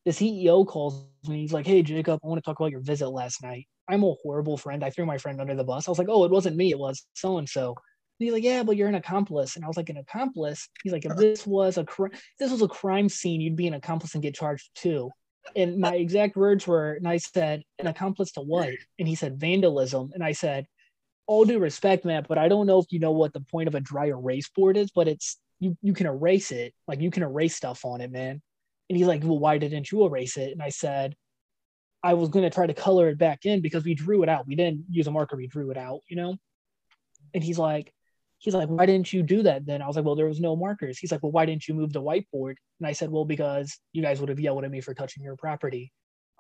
The CEO calls me. He's like, hey, Jacob, I want to talk about your visit last night. I'm a horrible friend. I threw my friend under the bus. I was like, oh, it wasn't me. It was so-and-so. And he's like, yeah, but you're an accomplice. And I was like, an accomplice? He's like, if this was a crime scene, you'd be an accomplice and get charged too. And my exact words were, and I said, an accomplice to what? And he said, vandalism. And I said, all due respect, Matt, but I don't know if you know what the point of a dry erase board is, but it's, you can erase it. Like, you can erase stuff on it, man. And he's like, well, why didn't you erase it? And I said, I was going to try to color it back in because we drew it out. We didn't use a marker. We drew it out, you know? And he's like, why didn't you do that then? I was like, well, there was no markers. He's like, well, why didn't you move the whiteboard? And I said, well, because you guys would have yelled at me for touching your property.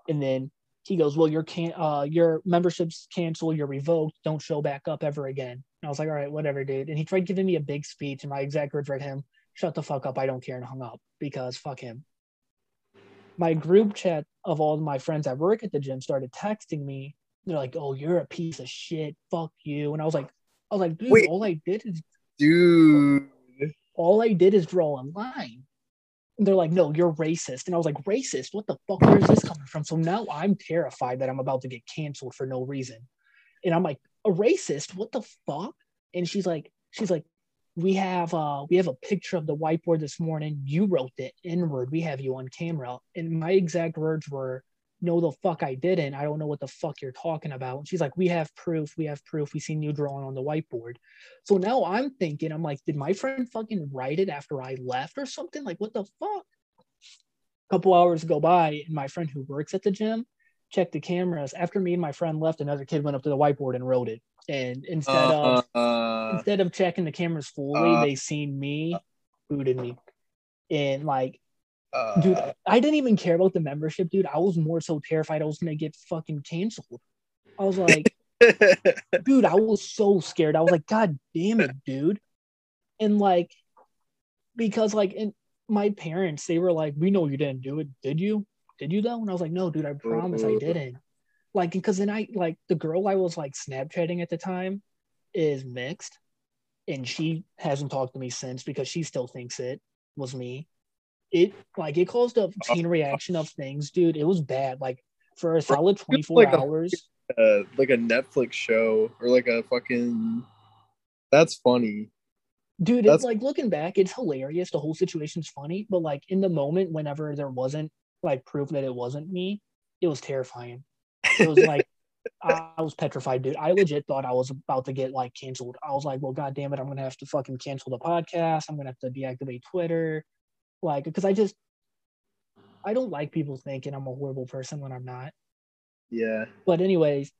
And then he goes, well, your membership's canceled. You're revoked. Don't show back up ever again. And I was like, all right, whatever, dude. And he tried giving me a big speech, and my exact words were him, shut the fuck up. I don't care, and hung up because fuck him. My group chat of all my friends that work at the gym started texting me. They're like, oh, you're a piece of shit. Fuck you. And I was like, dude, wait, all I did is draw a line. And they're like, no, you're racist. And I was like, racist? What the fuck? Where's this coming from? So now I'm terrified that I'm about to get canceled for no reason. And I'm like, a racist? What the fuck? And she's like, we have a picture of the whiteboard this morning. You wrote the N-word. We have you on camera. And my exact words were, no, the fuck I didn't. I don't know what the fuck you're talking about. And she's like, we have proof. We seen you drawing on the whiteboard. So now I'm thinking, I'm like, did my friend fucking write it after I left or something? Like, what the fuck? A couple hours go by, and my friend who works at the gym checked the cameras. After me and my friend left, another kid went up to the whiteboard and wrote it. And instead of checking the cameras fully, they seen me, booted me. And like, dude, I didn't even care about the membership, dude. I was more so terrified I was gonna get fucking canceled. I was like, dude, I was so scared. I was like, god damn it, dude. And like, because like, and my parents, they were like, we know you didn't do it. Did you though? And I was like, no, dude, I promise I didn't. Like, because then I, like, the girl I was, like, Snapchatting at the time is mixed, and she hasn't talked to me since because she still thinks it was me. It caused a chain reaction of things, dude. It was bad. Like, for a solid 24 hours. Like a Netflix show or, like, a fucking... That's funny. Dude, it's, like, looking back, it's hilarious. The whole situation's funny, but, like, in the moment, whenever there wasn't, like, proof that it wasn't me, it was terrifying. It was like, I was petrified, dude. I legit thought I was about to get like canceled. I was like, well, god damn it, I'm gonna have to fucking cancel the podcast. I'm gonna have to deactivate Twitter, like, because I don't like people thinking I'm a horrible person when I'm not. Yeah. But anyways,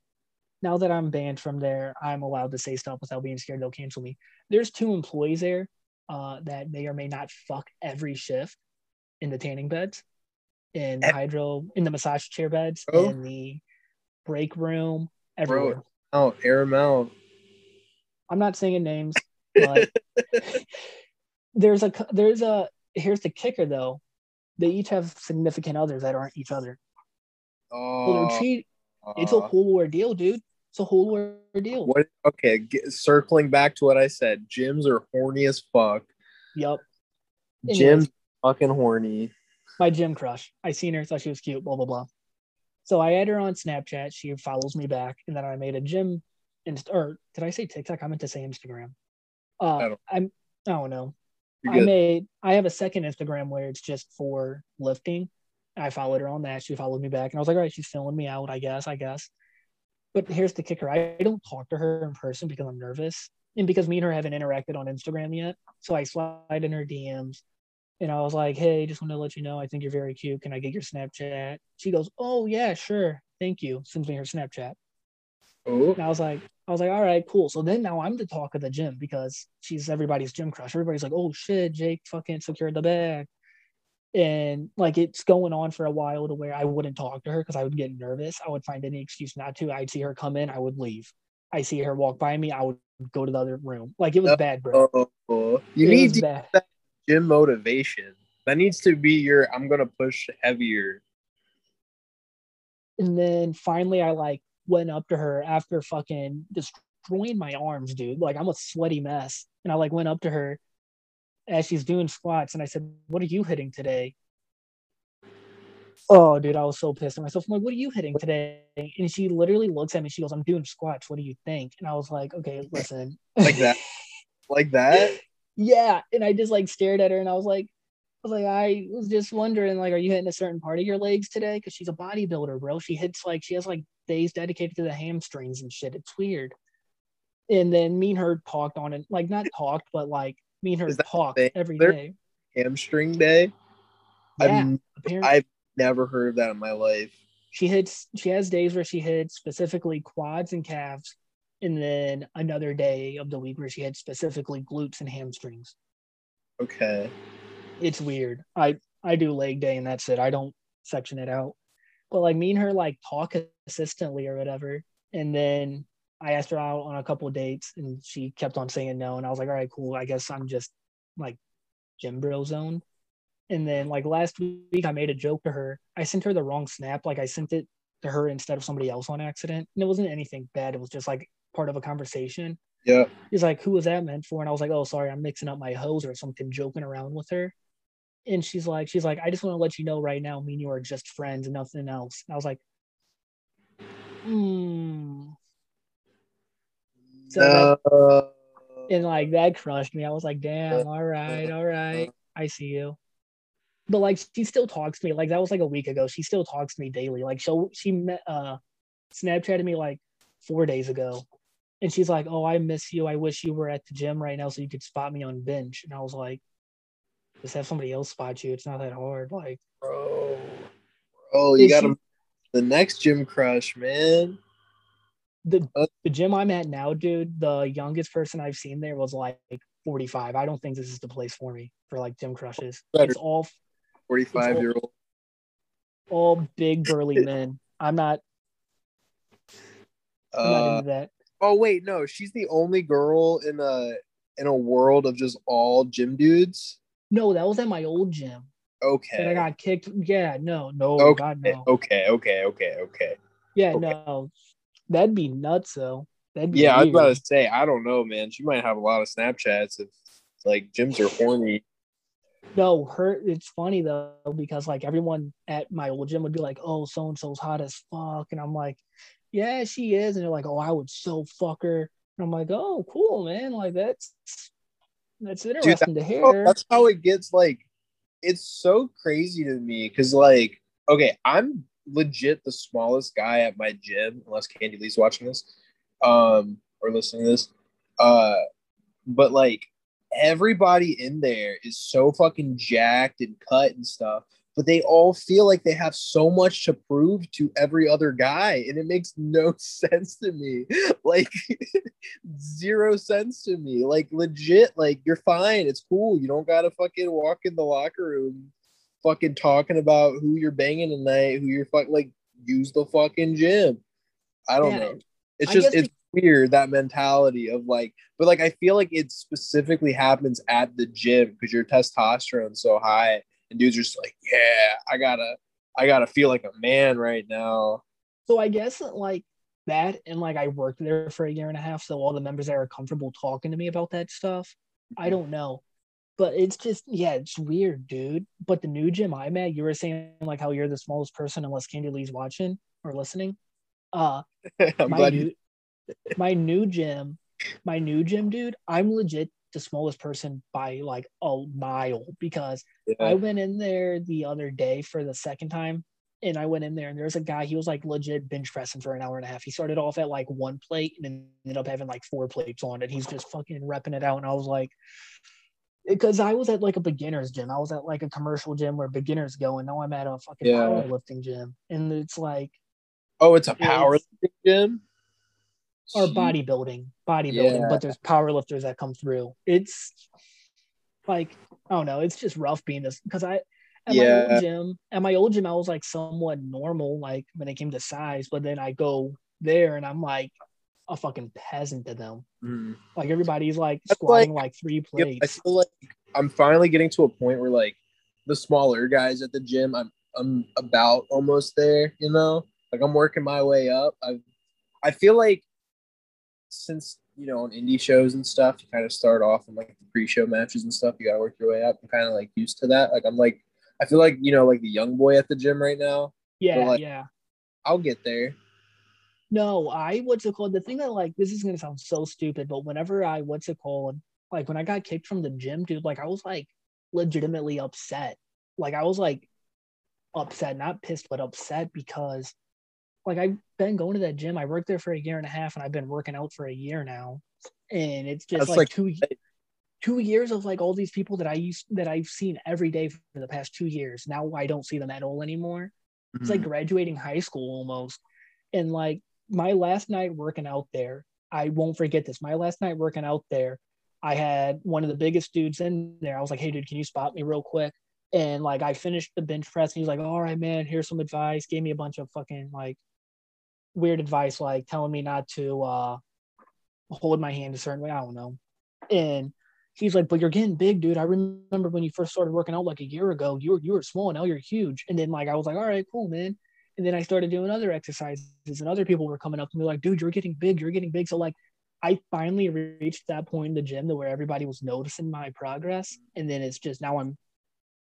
now that I'm banned from there, I'm allowed to say stuff without being scared they'll cancel me. There's two employees there that may or may not fuck every shift in the tanning beds, in the hydro, in the massage chair beds, in the break room, everywhere. Oh, air them out. I'm not singing names, but there's a here's the kicker though. They each have significant others that aren't each other. Oh, so it's a whole ordeal, dude. It's a whole ordeal. What? Okay, circling back to what I said, gyms are horny as fuck. Yep. Gyms fucking horny. My gym crush. I seen her, thought she was cute. Blah blah blah. So I add her on Snapchat. She follows me back, and then I made a gym. Or did I say TikTok? I meant to say Instagram. I don't know. I have a second Instagram where it's just for lifting. I followed her on that. She followed me back, and I was like, all right, she's filling me out, I guess. But here's the kicker. I don't talk to her in person because I'm nervous and because me and her haven't interacted on Instagram yet. So I slide in her DMs, and I was like, hey, just want to let you know I think you're very cute. Can I get your Snapchat? She goes, oh, yeah, sure. Thank you. Sends me her Snapchat. Oh. And I was like, all right, cool. So then now I'm the talk of the gym because she's everybody's gym crush. Everybody's like, oh, shit, Jake fucking secured the bag. And like it's going on for a while to where I wouldn't talk to her because I would get nervous. I would find any excuse not to. I'd see her come in. I would leave. I see her walk by me. I would go to the other room. Like it was bad, bro. You need that gym motivation. That needs to be your I'm going to push heavier. And then finally I went up to her after fucking destroying my arms, dude. Like I'm a sweaty mess. And I went up to her as she's doing squats, and I said, what are you hitting today? Oh, dude, I was so pissed at myself. I'm like, what are you hitting today? And she literally looks at me. She goes, I'm doing squats. What do you think? And I was like, okay, listen. Like that? Yeah. And I just stared at her, and I was like, I was just wondering, are you hitting a certain part of your legs today? Because she's a bodybuilder, bro. She hits she has days dedicated to the hamstrings and shit. It's weird. And then me and her talked on it, not talked, but me and her talked every day. Hamstring day? Yeah, apparently. I've never heard of that in my life. She has days where she hits specifically quads and calves, and then another day of the week where she hits specifically glutes and hamstrings. Okay. It's weird. I do leg day and that's it. I don't section it out. But me and her talk consistently or whatever. And then I asked her out on a couple of dates, and she kept on saying no. And I was like, all right, cool. I guess I'm just gym bro zone. And then last week I made a joke to her. I sent her the wrong snap. I sent it to her instead of somebody else on accident. And it wasn't anything bad. It was just part of a conversation. Yeah. She's like, who was that meant for? And I was like, oh, sorry, I'm mixing up my hoes or something, joking around with her. And she's like, I just want to let you know right now, me and you are just friends and nothing else. And I was like, So that crushed me. I was like, damn, all right, I see you. But she still talks to me. That was a week ago. She still talks to me daily. She Snapchatted me 4 days ago, and she's like, oh, I miss you. I wish you were at the gym right now so you could spot me on bench. And I was like, just have somebody else spot you. It's not that hard. Bro, you got the next gym crush, man. The gym I'm at now, dude, the youngest person I've seen there was 45. I don't think this is the place for me for gym crushes. It's all 45-year-old. All big burly men. I'm not into that. Oh wait, no, she's the only girl in a world of just all gym dudes. No, that was at my old gym. Okay. And I got kicked. Yeah, no. Okay. God, no. Okay. Yeah, okay. No. That'd be nuts, though. Yeah, weird. I was about to say, I don't know, man. She might have a lot of Snapchats if, gyms are horny. No, it's funny, though, because, everyone at my old gym would be like, oh, so-and-so's hot as fuck. And I'm like, yeah, she is. And they're like, oh, I would so fuck her. And I'm like, oh, cool, man. That's interesting. Dude, to hear. That's how it gets. It's so crazy to me because, okay, I'm legit the smallest guy at my gym, unless Candy Lee's watching this, or listening to this. But everybody in there is so fucking jacked and cut and stuff. but they all feel like they have so much to prove to every other guy. And it makes no sense to me. Like, 0 sense to me. Like, legit, like, you're fine. It's cool. You don't got to fucking walk in the locker room fucking talking about who you're banging tonight, who you're fucking, like, use the fucking gym. I don't know. It's just, it's weird, that mentality of like, but like, I feel like it specifically happens at the gym because your testosterone's so high and dudes are just like, yeah, I gotta feel like a man right now. So I guess like that, and like I worked there for 1.5 years, so all the members there are comfortable talking to me about that stuff. I don't know, but it's just, yeah, it's weird, dude. But the new gym I'm at, you were saying like how you're the smallest person unless Candy Lee's watching or listening. My new gym, dude, I'm legit the smallest person by like a mile, because I went in there the other day for the second time, and I went in there and there's a guy, he was like legit bench pressing for 1.5 hours. He started off at like 1 plate and then ended up having like 4 plates on it. He's just fucking repping it out. And I was like, because I was at like a beginner's gym. I was at like a commercial gym where beginners go, and now I'm at a fucking powerlifting gym. And it's like, oh, it's a powerlifting gym? Or bodybuilding, but there's powerlifters that come through. It's like, I don't know, it's just rough being this, because at my old gym, I was like somewhat normal, like when it came to size, but then I go there and I'm like a fucking peasant to them. Mm. Like everybody's like squatting like 3 plates. I feel like I'm finally getting to a point where like the smaller guys at the gym, I'm about almost there, you know? Like I'm working my way up. I feel like since, you know, on indie shows and stuff, you kind of start off in like the pre-show matches and stuff. You got to work your way up. I'm kind of like used to that. Like I'm like, I feel like, you know, like the young boy at the gym right now. Yeah, like, yeah. I'll get there. No, the thing that like, this is going to sound so stupid, but whenever like when I got kicked from the gym, dude, like I was like legitimately upset. Like I was like upset, not pissed, but upset, because like I've been going to that gym. I worked there for 1.5 years, and I've been working out for 1 year now. And it's just like two years of like all these people that I've seen every day for the past 2 years. Now I don't see them at all anymore. Mm-hmm. It's like graduating high school almost. And like my last night working out there, I won't forget this. My last night working out there, I had one of the biggest dudes in there. I was like, hey dude, can you spot me real quick? And like I finished the bench press, and he's like, all right, man, here's some advice. Gave me a bunch of fucking like weird advice, like telling me not to hold my hand a certain way. I don't know. And he's like, but you're getting big, dude. I remember when you first started working out like 1 year ago, you were small, and now you're huge. And then like I was like, all right, cool, man. And then I started doing other exercises, and other people were coming up to me like, dude, you're getting big. So like I finally reached that point in the gym to where everybody was noticing my progress. And then it's just now I'm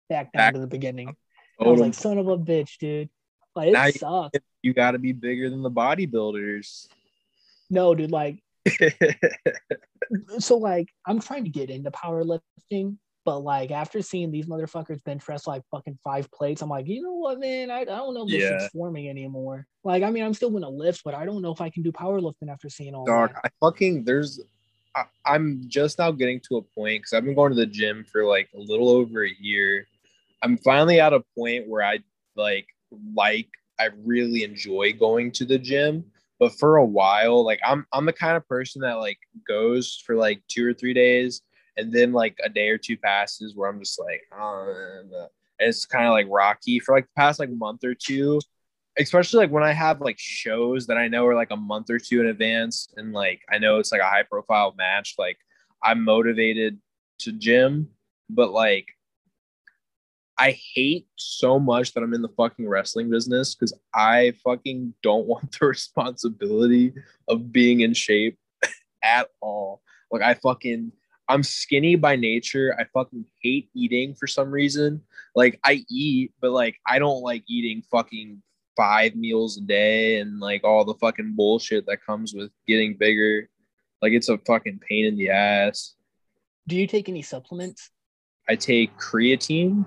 back down to the beginning. I was like, son of a bitch, dude. Like, now it sucks. You got to be bigger than the bodybuilders. No, dude, like, so, like, I'm trying to get into powerlifting, but, like, after seeing these motherfuckers bench press, like, fucking 5 plates, I'm like, you know what, man? I don't know if this is for me anymore. Like, I mean, I'm still going to lift, but I don't know if I can do powerlifting after seeing all that. I'm just now getting to a point, because I've been going to the gym for, like, a little over 1 year. I'm finally at a point where I really enjoy going to the gym, but for a while, like I'm the kind of person that like goes for like 2 or 3 days, and then like a day or two passes where I'm just like, and it's kind of like rocky for like the past like month or two, especially like when I have like shows that I know are like a month or two in advance, and like I know it's like a high profile match, like I'm motivated to gym, but like I hate so much that I'm in the fucking wrestling business, because I fucking don't want the responsibility of being in shape at all. Like I'm skinny by nature. I fucking hate eating for some reason. Like I eat, but like I don't like eating fucking 5 meals a day and like all the fucking bullshit that comes with getting bigger. Like it's a fucking pain in the ass. Do you take any supplements? I take creatine.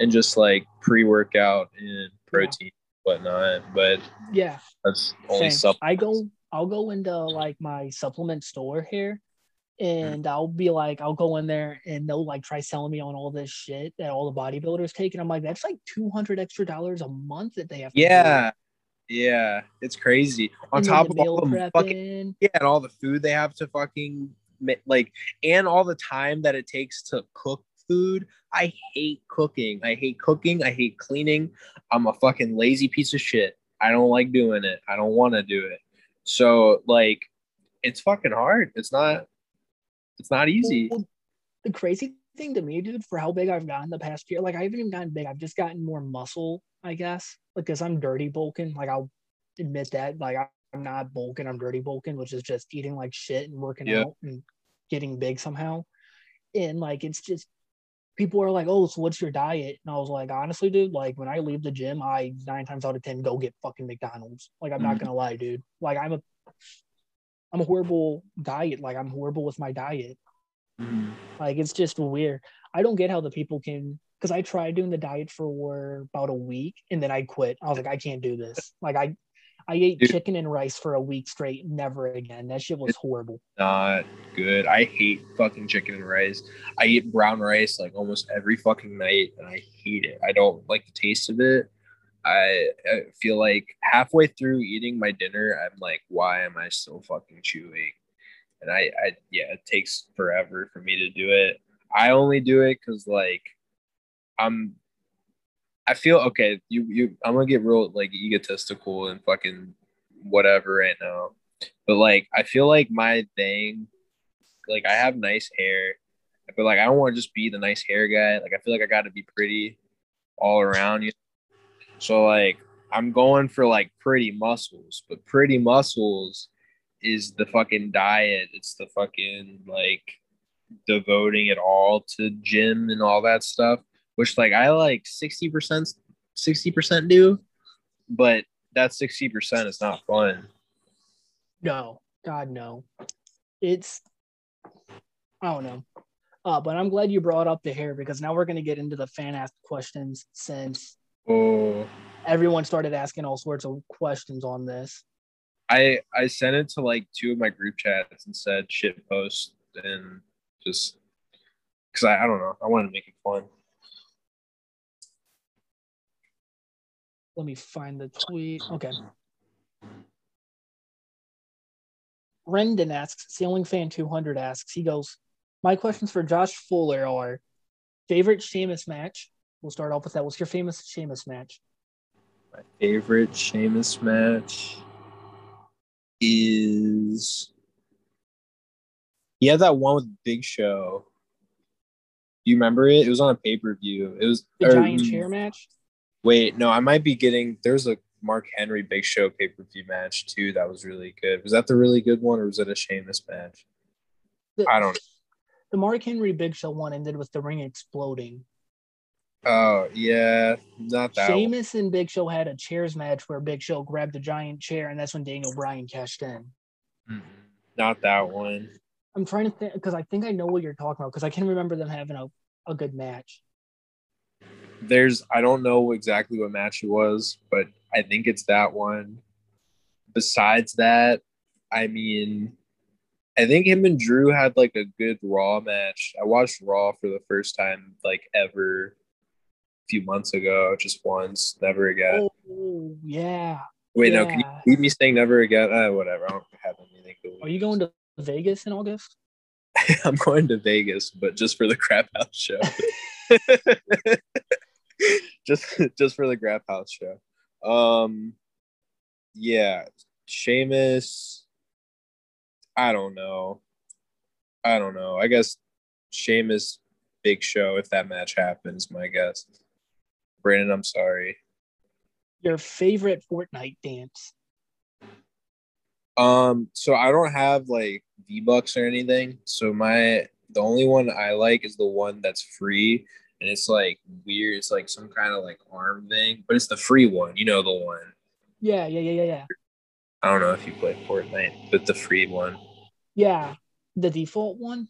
And just like pre-workout and protein, whatnot. But yeah, that's only supplements. I'll go into like my supplement store here, And I'll be like, I'll go in there and they'll like try selling me on all this shit that all the bodybuilders take. And I'm like, that's like $200 extra a month that they have to pay. Yeah, it's crazy. On top of all the fucking, and all the food they have to fucking like, and all the time that it takes to cook food. I hate cooking. I hate cooking. I hate cleaning. I'm a fucking lazy piece of shit. I don't like doing it. I don't want to do it. So like, it's fucking hard. It's not easy. Well, the crazy thing to me, dude, for how big I've gotten the past year, like I haven't even gotten big. I've just gotten more muscle, I guess, because I'm dirty bulking. Like I'll admit that. Like I'm not bulking, I'm dirty bulking, which is just eating like shit and working out and getting big somehow. And like, it's just, people are like, oh, so what's your diet? And I was like, honestly, dude, like when I leave the gym, I 9 times out of 10 go get fucking McDonald's. Like I'm not gonna lie, dude. Like I'm a horrible diet. Like I'm horrible with my diet. Like it's just weird. I don't get how the people can, because I tried doing the diet for about a week and then I quit. I was like, I can't do this. Like I ate chicken and rice for a week straight. Never again. That shit was horrible. Not good. I hate fucking chicken and rice. I eat brown rice like almost every fucking night and I hate it. I don't like the taste of it. I feel like halfway through eating my dinner, I'm like, why am I still fucking chewing? And I it takes forever for me to do it. I only do it because like I feel okay. I'm gonna get real like egotistical and fucking whatever right now. But like I feel like my thing, like I have nice hair, but like I don't want to just be the nice hair guy. Like I feel like I got to be pretty all around, you know? So, like, I'm going for, like, pretty muscles. But pretty muscles is the fucking diet. It's the fucking, like, devoting it all to gym and all that stuff. Which, like, I, like, 60% do. But that 60% is not fun. No. God, no. It's – I don't know. But I'm glad you brought up the hair because now we're going to get into the fan-asked questions since – everyone started asking all sorts of questions on this. I sent it to like 2 of my group chats and said shit post and just because I don't know, I wanted to make it fun. Let me find the tweet. Okay. Rendon asks, Ceiling Fan 200 asks, he goes, my questions for Josh Fuller are favorite Sheamus match. We'll start off with that. What's your famous Sheamus match? My favorite Sheamus match is... Yeah, that one with Big Show. Do you remember it? It was on a pay-per-view. It was the giant chair match? Wait, no, I might be getting... There's a Mark Henry Big Show pay-per-view match, too, that was really good. Was that the really good one, or was it a Sheamus match? I don't know. The Mark Henry Big Show one ended with the ring exploding. Oh, yeah, not that Sheamus one. And Big Show had a chairs match where Big Show grabbed a giant chair, and that's when Daniel Bryan cashed in. Not that one. I'm trying to think, because I think I know what you're talking about, because I can remember them having a good match. I don't know exactly what match it was, but I think it's that one. Besides that, I mean, I think him and Drew had, like, a good Raw match. I watched Raw for the first time, like, ever. Few months ago, just once, never again. Oh, yeah. Wait, yeah. No, can you leave me saying never again? Whatever. I don't have anything to lose. Are you going to Vegas in August? I'm going to Vegas, but just for the Crap House show. just for the Crap House show. Yeah. Sheamus. I don't know. I guess Sheamus Big Show, if that match happens, my guess. Brandon, I'm sorry. Your favorite Fortnite dance? So I don't have like V-Bucks or anything. So the only one I like is the one that's free, and it's like weird. It's like some kind of like arm thing, but it's the free one. You know the one? Yeah. I don't know if you play Fortnite, but the free one. Yeah, the default one.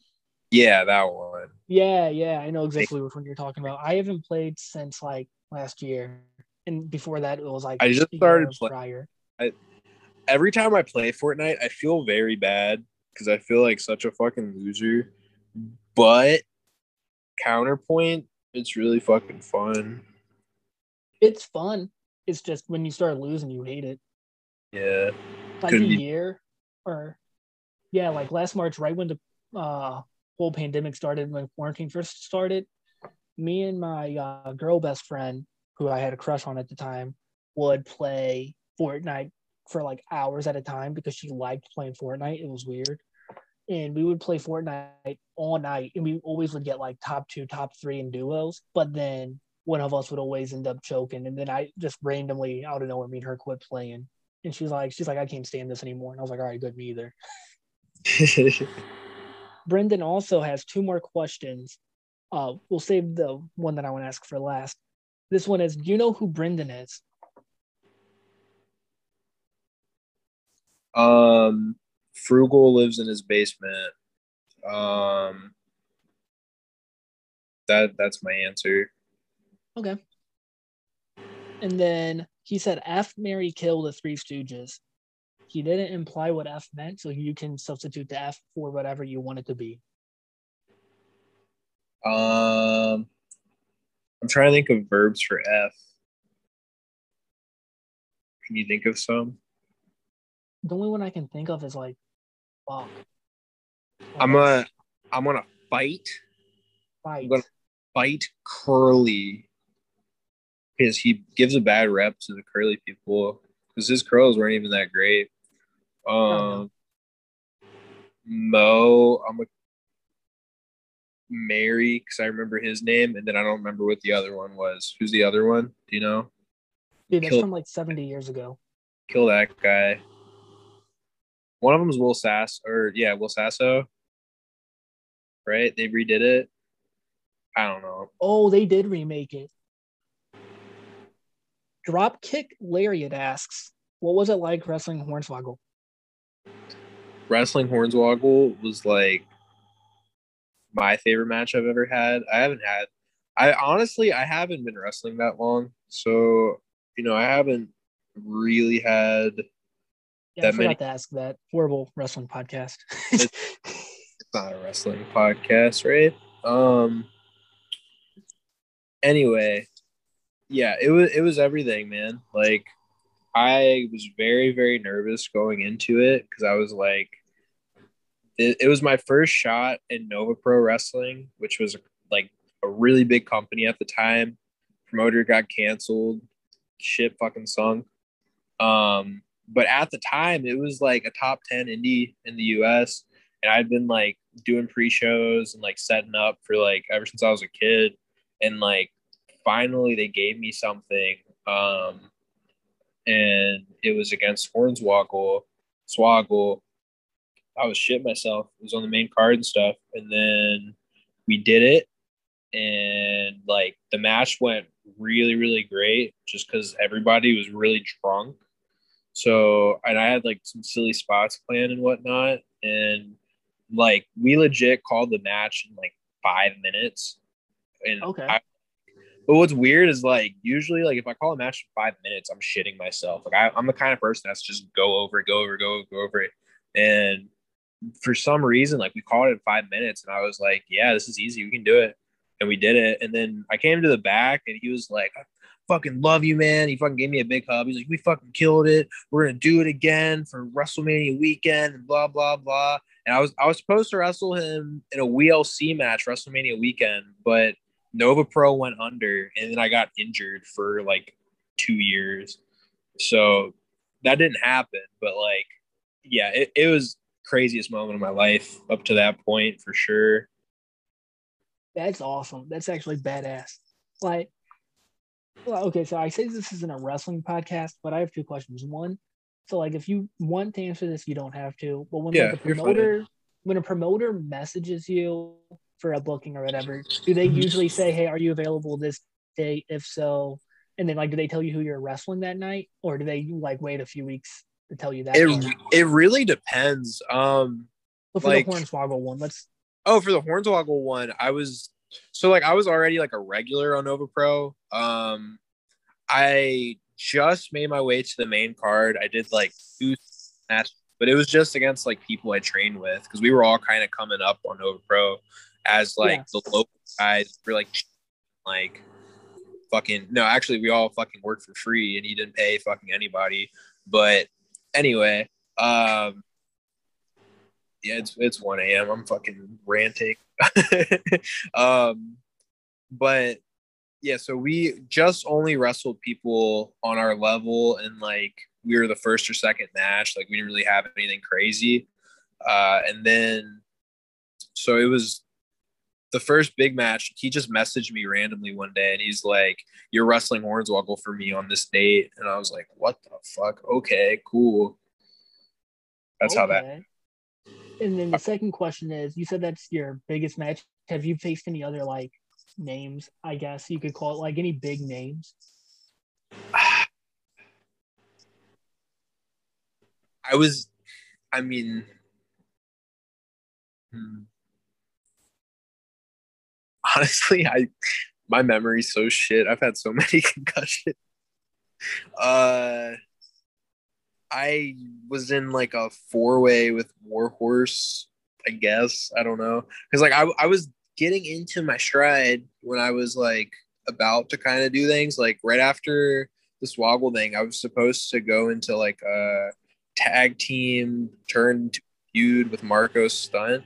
Yeah, that one. Yeah, I know exactly which one you're talking about. I haven't played since like last year, and before that, it was like I just started playing. Every time I play Fortnite, I feel very bad because I feel like such a fucking loser. But counterpoint, it's really fucking fun. It's fun. It's just when you start losing, you hate it. Yeah. Like a year or, yeah, like last March, right when the whole pandemic started, when quarantine first started, me and my girl best friend, who I had a crush on at the time, would play Fortnite for like hours at a time because she liked playing Fortnite. It was weird. And we would play Fortnite all night, and we always would get like top two, top three in duos. But then one of us would always end up choking. And then I just randomly, out of nowhere, me and her quit playing. And she's like, I can't stand this anymore. And I was like, all right, good, me either. Brendan also has two more questions. We'll save the one that I want to ask for last. This one is, do you know who Brendan is? Frugal lives in his basement. That's my answer. Okay. And then he said, F, marry, kill the Three Stooges. He didn't imply what F meant, so you can substitute the F for whatever you want it to be. I'm trying to think of verbs for F. Can you think of some? The only one I can think of is like fuck. I'm gonna fight. I'm gonna fight Curly, because he gives a bad rep to the curly people because his curls weren't even that great. Mo, I'm gonna marry because I remember his name, and then I don't remember what the other one was. Who's the other one? Do you know? Dude, that's from like 70 years ago. Kill that guy. One of them is Will Sasso, right? They redid it. I don't know. Oh, they did remake it. Dropkick Lariat asks, what was it like wrestling Hornswoggle? Wrestling Hornswoggle was like my favorite match I've ever had. I haven't been wrestling that long. So, you know, I haven't really had... Yeah, I forgot to ask that. Horrible wrestling podcast. It's not a wrestling podcast, right? Anyway, yeah, it was everything, man. Like, I was very, very nervous going into it because I was like, it was my first shot in Nova Pro Wrestling, which was like a really big company at the time. Promoter got canceled. Shit fucking sunk. But at the time, it was like a top 10 indie in the U.S. And I'd been like doing pre-shows and like setting up for like ever since I was a kid. And like finally they gave me something. And it was against Hornswoggle. I was shit myself. It was on the main card and stuff. And then we did it. And like the match went really, really great just because everybody was really drunk. So, and I had like some silly spots planned and whatnot. And like, we legit called the match in like 5 minutes. And okay. But what's weird is like, usually, like, if I call a match in 5 minutes, I'm shitting myself. Like, I'm the kind of person that's just go over it. And for some reason, like, we called it in 5 minutes. And I was like, yeah, this is easy. We can do it. And we did it. And then I came to the back and he was like, fucking love you, man. He fucking gave me a big hug. He's like, we fucking killed it. We're gonna do it again for WrestleMania weekend and blah blah blah. And I was supposed to wrestle him in a WLC match WrestleMania weekend, but Nova Pro went under, and then I got injured for like 2 years, so that didn't happen. But like, yeah, it was craziest moment of my life up to that point for sure. That's awesome. That's actually badass. Like. Okay, so I say this isn't a wrestling podcast, but I have two questions. One, so like if you want to answer this, you don't have to. But when a promoter messages you for a booking or whatever, do they usually say, "Hey, are you available this day? If so," and then like do they tell you who you're wrestling that night, or do they like wait a few weeks to tell you that? It really depends. But for like, the Hornswoggle one, for the Hornswoggle one, I was already like a regular on Nova Pro. I just made my way to the main card. I did like 2 matches But it was just against like people I trained with, because we were all kind of coming up on Nova Pro as like the local guys. We're like fucking no, actually we all fucking worked for free, and he didn't pay fucking anybody. But anyway, yeah, it's 1 a.m. I'm fucking ranting. But yeah, so we just only wrestled people on our level, and like we were the first or second match. Like we didn't really have anything crazy. And then so it was the first big match. He just messaged me randomly one day, and he's like, "You're wrestling Hornswoggle for me on this date." And I was like, "What the fuck? Okay, cool." That's okay. How that. And then the second question is, you said that's your biggest match. Have you faced any other like names, I guess you could call it, like any big names? Honestly, my memory's so shit. I've had so many concussions. I was in like a 4-way with Warhorse, I guess. I don't know, because like I was getting into my stride when I was like about to kind of do things. Like right after the Swoggle thing, I was supposed to go into like a tag team turned feud with Marco Stunt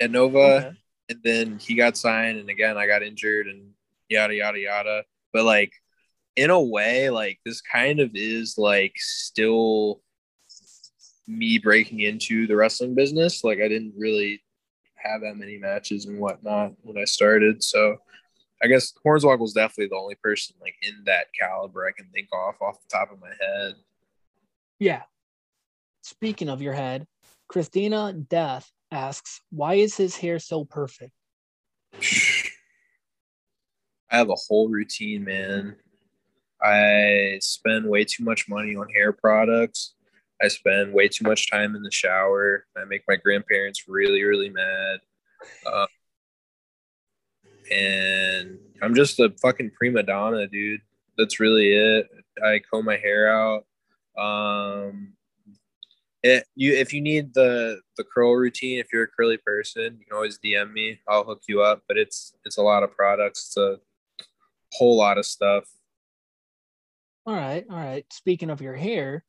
at Nova, and then he got signed, and again I got injured, and yada yada yada. But like, in a way, like this kind of is like still me breaking into the wrestling business. Like I didn't really have that many matches and whatnot when I started. So I guess Hornswoggle is definitely the only person like in that caliber I can think off the top of my head. Yeah. Speaking of your head, Christina Death asks, why is his hair so perfect? I have a whole routine, man. I spend way too much money on hair products. I spend way too much time in the shower. I make my grandparents really, really mad. And I'm just a fucking prima donna, dude. That's really it. I comb my hair out. If you need the curl routine, if you're a curly person, you can always DM me. I'll hook you up. But it's a lot of products. It's a whole lot of stuff. All right. Speaking of your hair,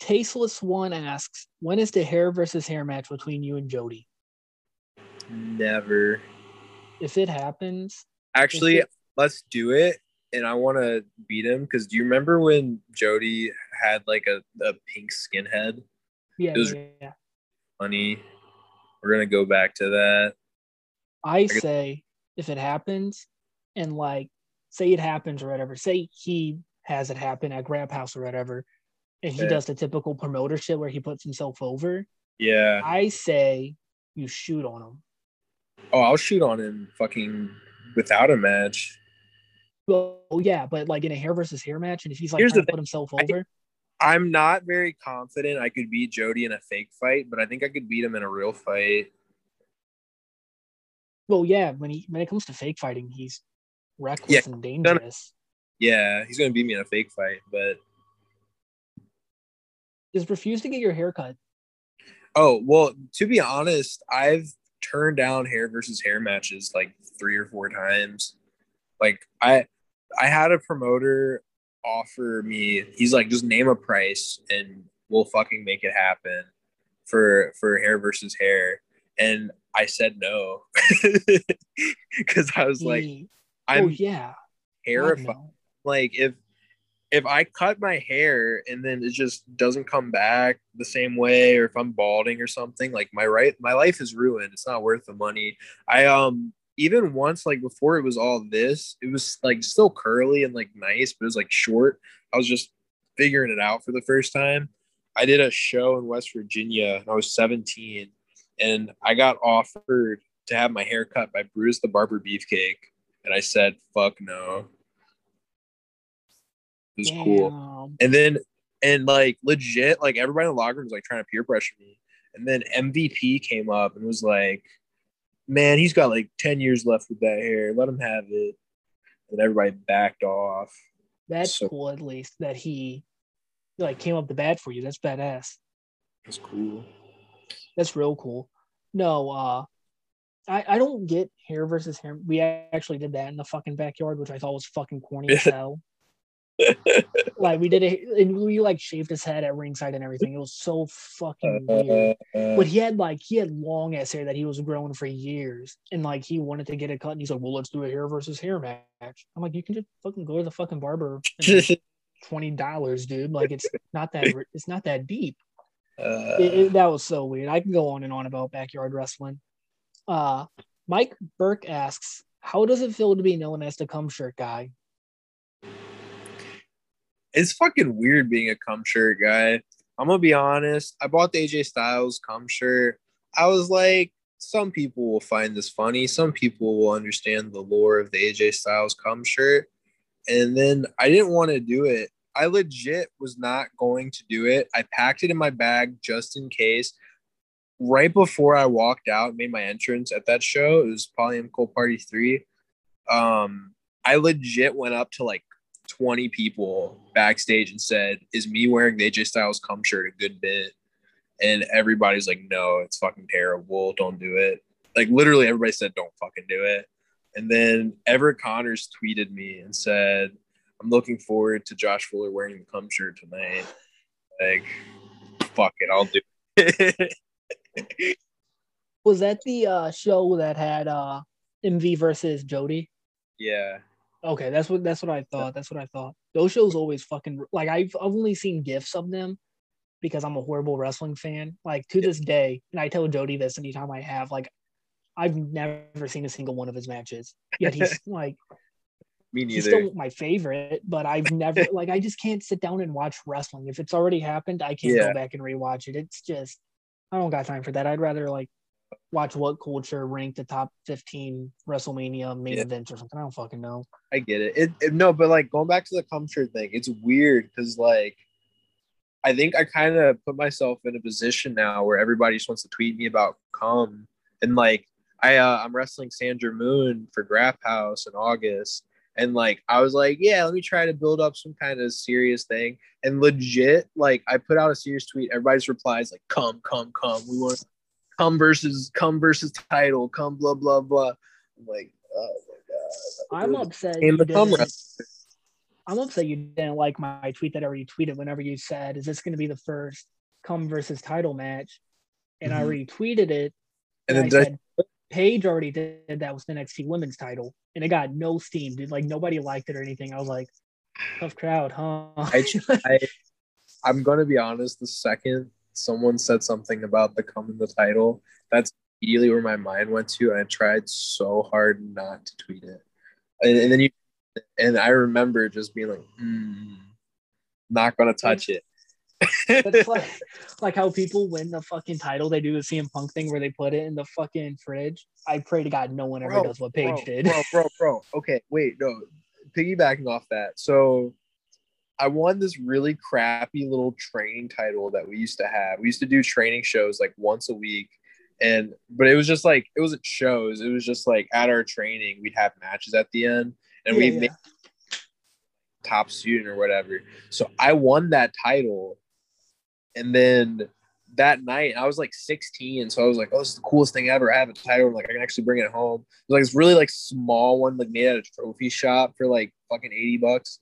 Tasteless One asks, when is the hair versus hair match between you and Jody? Never. If it happens. Actually, let's do it. And I want to beat him, because do you remember when Jody had like a pink skinhead? Yeah. It was really funny. We're going to go back to that. I say if it happens, and like say it happens or whatever, say he has it happen at Grab House or whatever, and he does the typical promoter shit where he puts himself over. Yeah. I say you shoot on him. Oh, I'll shoot on him fucking without a match. Well, yeah, but like in a hair versus hair match, and if he's like trying to put himself over. I'm not very confident I could beat Jody in a fake fight, but I think I could beat him in a real fight. Well, yeah, when it comes to fake fighting, he's reckless and dangerous. Yeah, he's going to beat me in a fake fight, but... Just refuse to get your hair cut. Oh, well, to be honest, I've turned down hair versus hair matches like 3 or 4 times. Like, I had a promoter offer me, he's like, just name a price and we'll fucking make it happen for hair versus hair. And I said no. Because I was like, I'm terrified. Like if I cut my hair and then it just doesn't come back the same way, or if I'm balding or something, like my life is ruined. It's not worth the money. I even once, like before it was all this, it was like still curly and like nice, but it was like short. I was just figuring it out for the first time. I did a show in West Virginia and I was 17, and I got offered to have my hair cut by Bruce the Barber Beefcake, and I said fuck no. It was cool. And then, and like legit, like everybody in the locker room was like trying to peer pressure me. And then MVP came up and was like, man, he's got like 10 years left with that hair. Let him have it. And everybody backed off. That's cool, at least, that he like came up the bat for you. That's badass. That's cool. That's real cool. No, I don't get hair versus hair. We actually did that in the fucking backyard, which I thought was fucking corny as hell. Like, we did it, and we like shaved his head at ringside and everything. It was so fucking weird. But he had long ass hair that he was growing for years, and like he wanted to get it cut, and he's like, well, let's do a hair versus hair match. I'm like, you can just fucking go to the fucking barber and $20, dude. Like, it's not that deep. That was so weird. I can go on and on about backyard wrestling. Mike Burke asks, how does it feel to be known as the cum shirt guy? It's fucking weird being a cum shirt guy. I'm going to be honest. I bought the AJ Styles cum shirt. I was like, some people will find this funny. Some people will understand the lore of the AJ Styles cum shirt. And then I didn't want to do it. I legit was not going to do it. I packed it in my bag just in case. Right before I walked out, made my entrance at that show, it was Polyam Cole Party 3. I legit went up to like 20 people backstage and said, is me wearing the AJ Styles cum shirt a good bit? And everybody's like, no, it's fucking terrible. Don't do it. Like, literally everybody said, don't fucking do it. And then Everett Connors tweeted me and said, I'm looking forward to Josh Fuller wearing the cum shirt tonight. Like, fuck it, I'll do it. Was that the show that had MV versus Jody? Yeah. Okay, that's what I thought. That's what I thought. Those shows always fucking, like, I've only seen gifs of them because I'm a horrible wrestling fan. Like, to this day, and I tell Jody this anytime I have, like, I've never seen a single one of his matches. Yet he's like, me neither. He's still my favorite, but I've never like, I just can't sit down and watch wrestling. If it's already happened, I can't go back and rewatch it. It's just, I don't got time for that. I'd rather like watch What Culture rank the top 15 WrestleMania main events or something. I don't fucking know. I get it. No, but like, going back to the cum shirt thing, it's weird because like, I think I kind of put myself in a position now where everybody just wants to tweet me about cum. And like, I'm wrestling Sandra Moon for Graph House in August. And like, I was like, yeah, let me try to build up some kind of serious thing. And legit, like, I put out a serious tweet. Everybody's replies like, come. We want come versus title. Come blah blah blah. I'm like, oh my god. I'm upset you didn't like my tweet that I already tweeted. Whenever you said, "Is this going to be the first come versus title match?" and I retweeted it, and then I said, Paige already did that with the NXT women's title, and it got no steam, dude. Like, nobody liked it or anything. I was like, tough crowd, huh? I'm going to be honest. The second someone said something about the cum in the title, that's immediately where my mind went to, and I tried so hard not to tweet it. And then I remember just being like, not going to touch it. That's like how people win the fucking title, they do the CM Punk thing where they put it in the fucking fridge. I pray to God no one ever does what Paige did. Bro. Okay, wait, no. Piggybacking off that. So I won this really crappy little training title that we used to have. We used to do training shows like once a week. But it was just like, it wasn't shows. It was just like at our training, we'd have matches at the end. And we made top student or whatever. So I won that title. And then that night, I was like 16, so I was like, "Oh, this is the coolest thing ever! I have a title, like I can actually bring it home." It was like this really like small one, like made out of trophy shop for like fucking $80.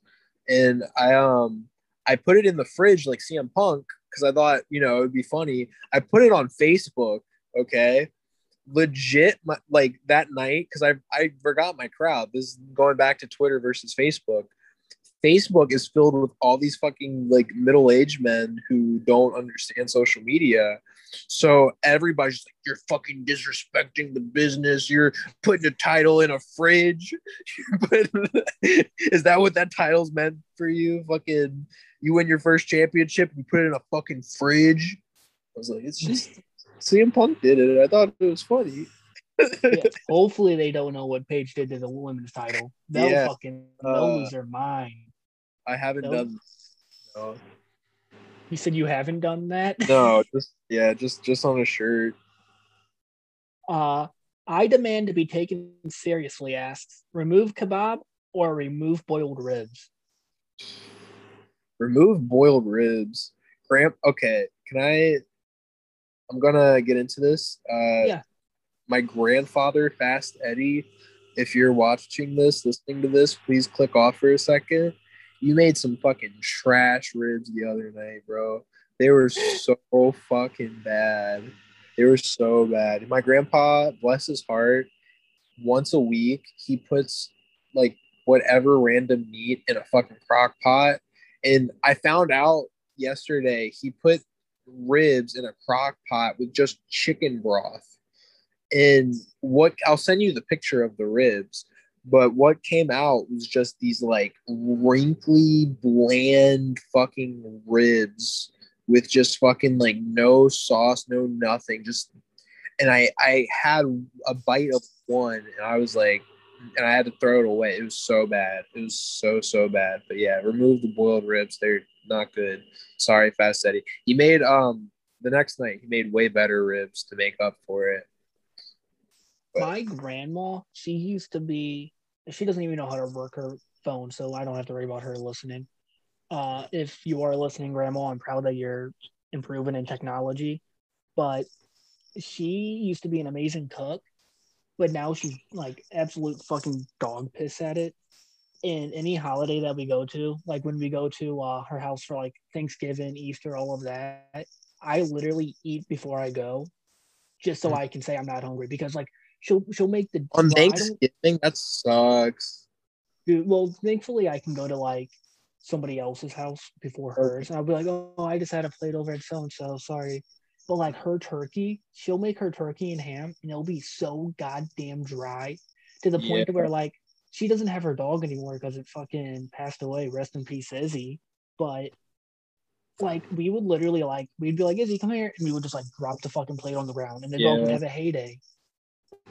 And I put it in the fridge like CM Punk because I thought, you know, it would be funny. I put it on Facebook. Okay, legit, like that night, because I forgot my crowd. This is going back to Twitter versus Facebook. Facebook is filled with all these fucking like middle-aged men who don't understand social media. So everybody's just like, you're fucking disrespecting the business. You're putting a title in a fridge. Is that what that title's meant for you? Fucking, you win your first championship, you put it in a fucking fridge. I was like, it's just CM Punk did it. I thought it was funny. Yeah, hopefully they don't know what Paige did to the women's title. They'll lose their mind. I haven't done that. No. You said you haven't done that? No, just on a shirt. I demand to be taken seriously asks, remove kebab or remove boiled ribs? Remove boiled ribs. Okay, can I I'm gonna get into this. Yeah. My grandfather, Fast Eddie, if you're watching this, listening to this, please click off for a second. You made some fucking trash ribs the other night, bro. They were so fucking bad. They were so bad. My grandpa, bless his heart, once a week, he puts like whatever random meat in a fucking crock pot. And I found out yesterday he put ribs in a crock pot with just chicken broth. And what, I'll send you the picture of the ribs, but what came out was just these like wrinkly, bland fucking ribs with just fucking like no sauce, no nothing. Just, and I had a bite of one and I was like, and I had to throw it away. It was so bad. It was so bad. But yeah, remove the boiled ribs. They're not good. Sorry, Fast Eddie. He made, the next night, he made way better ribs to make up for it. But my grandma, she used to be, she doesn't even know how to work her phone, so I don't have to worry about her listening. If you are listening, Grandma, I'm proud that you're improving in technology. But she used to be an amazing cook, but now she's like absolute fucking dog piss at it. And any holiday that we go to, like when we go to her house for like Thanksgiving, Easter, all of that, I literally eat before I go just so I can say I'm not hungry, because like she'll make the on Thanksgiving. That sucks. Dude, well, thankfully I can go to like somebody else's house before hers, and I'll be like, oh, I just had a plate over at so-and-so, sorry. But like her turkey, she'll make her turkey and ham, and it'll be so goddamn dry to the point where like she doesn't have her dog anymore because it fucking passed away. Rest in peace, Izzy. But like we would literally like, we'd be like, Izzy, come here, and we would just like drop the fucking plate on the ground, and then go and have a heyday.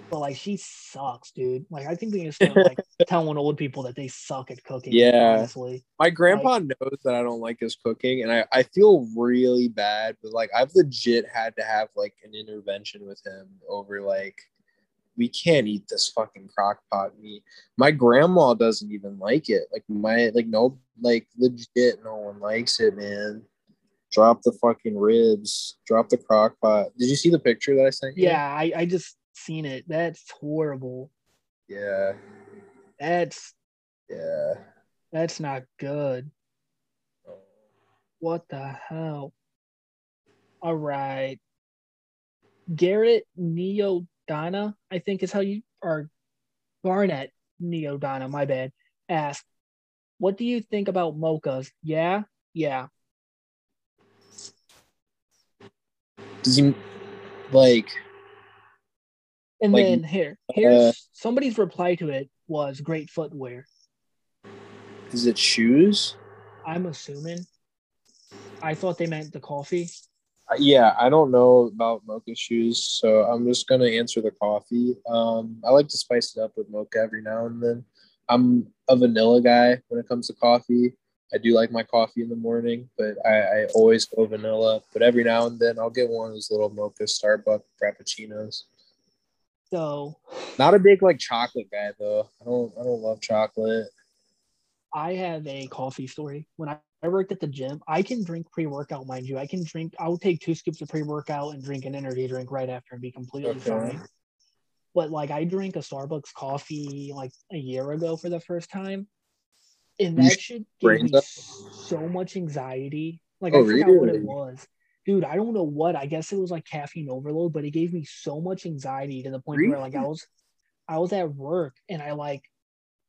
But like she sucks, dude. Like I think they just start like telling old people that they suck at cooking. Yeah, honestly, my grandpa knows that I don't like his cooking, and I feel really bad. But like I've legit had to have like an intervention with him over like, we can't eat this fucking crockpot meat. My grandma doesn't even like it. Like my legit no one likes it, man. Drop the fucking ribs. Drop the crockpot. Did you see the picture that I sent you? Yeah, I just seen it. That's horrible. Yeah. That's not good. Oh. What the hell? All right. Garrett Neodonna, I think is how you are. Barnett Neodonna, my bad. Asked, what do you think about mochas? Yeah. Does he like? And like, then here's somebody's reply to it was great footwear. Is it shoes? I'm assuming. I thought they meant the coffee. Yeah, I don't know about mocha shoes, so I'm just going to answer the coffee. I like to spice it up with mocha every now and then. I'm a vanilla guy when it comes to coffee. I do like my coffee in the morning, but I always go vanilla. But every now and then, I'll get one of those little mocha Starbucks frappuccinos. So, not a big like chocolate guy though. I don't love chocolate. I have a coffee story. When I worked at the gym, I can drink pre-workout, mind you. I would take 2 scoops of pre-workout and drink an energy drink right after and be completely fine. But like I drank a Starbucks coffee like a year ago for the first time, and that shit gave me so much anxiety. Like I forgot what it was. Dude, I don't know what. I guess it was like caffeine overload, but it gave me so much anxiety to the point where like I was at work and I like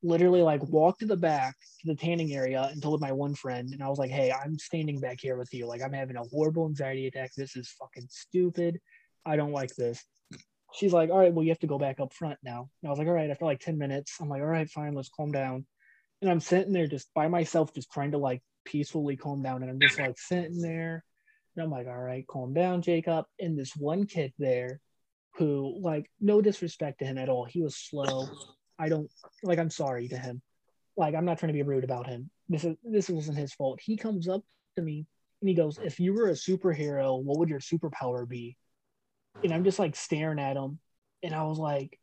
literally like walked to the back to the tanning area and told my one friend, and I was like, hey, I'm standing back here with you. Like I'm having a horrible anxiety attack. This is fucking stupid. I don't like this. She's like, all right, well, you have to go back up front now. And I was like, all right, after like 10 minutes, I'm like, all right, fine, let's calm down. And I'm sitting there just by myself, just trying to like peacefully calm down. And I'm just like sitting there. And I'm like, all right, calm down, Jacob. And this one kid there who, like, no disrespect to him at all. He was slow. I'm sorry to him. Like, I'm not trying to be rude about him. This wasn't his fault. He comes up to me and he goes, if you were a superhero, what would your superpower be? And I'm just, like, staring at him. And I was like,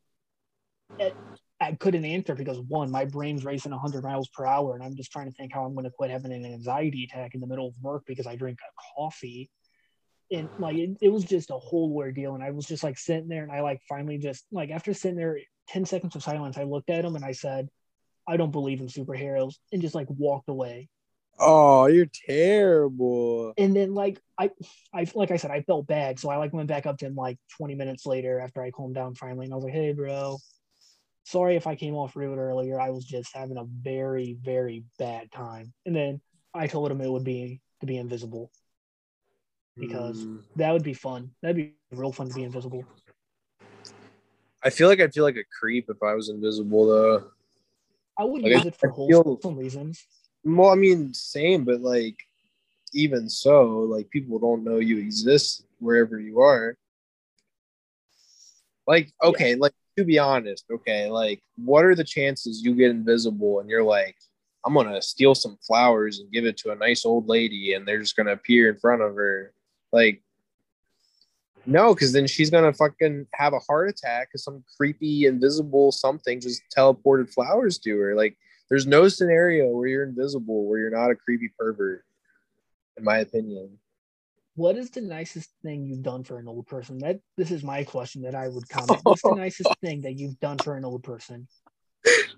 I couldn't answer because, one, my brain's racing 100 miles per hour and I'm just trying to think how I'm going to quit having an anxiety attack in the middle of work because I drink a coffee. and like it was just a whole ordeal. And I was just like sitting there, and I like finally just like after sitting there 10 seconds of silence, I looked at him and I said, I don't believe in superheroes, and just like walked away. Oh, you're terrible. And then like I like I said, I felt bad, so I like went back up to him like 20 minutes later after I calmed down finally, and I was like, hey bro, sorry if I came off rude earlier. I was just having a very, very bad time. And then I told him it would be to be invisible, because that would be fun. That'd be real fun to be invisible. I feel like I'd feel like a creep if I was invisible though. I would use it for wholesome reasons. Well, I mean, same, but like, even so, like, people don't know you exist wherever you are. Like, okay, yeah. Like, to be honest, okay, like, what are the chances you get invisible and you're like, I'm gonna steal some flowers and give it to a nice old lady and they're just gonna appear in front of her? Like, no, because then she's gonna fucking have a heart attack because some creepy invisible something just teleported flowers to her. Like, there's no scenario where you're invisible, where you're not a creepy pervert, in my opinion. What is the nicest thing you've done for an old person? This is my question that I would comment. What's the nicest thing that you've done for an old person?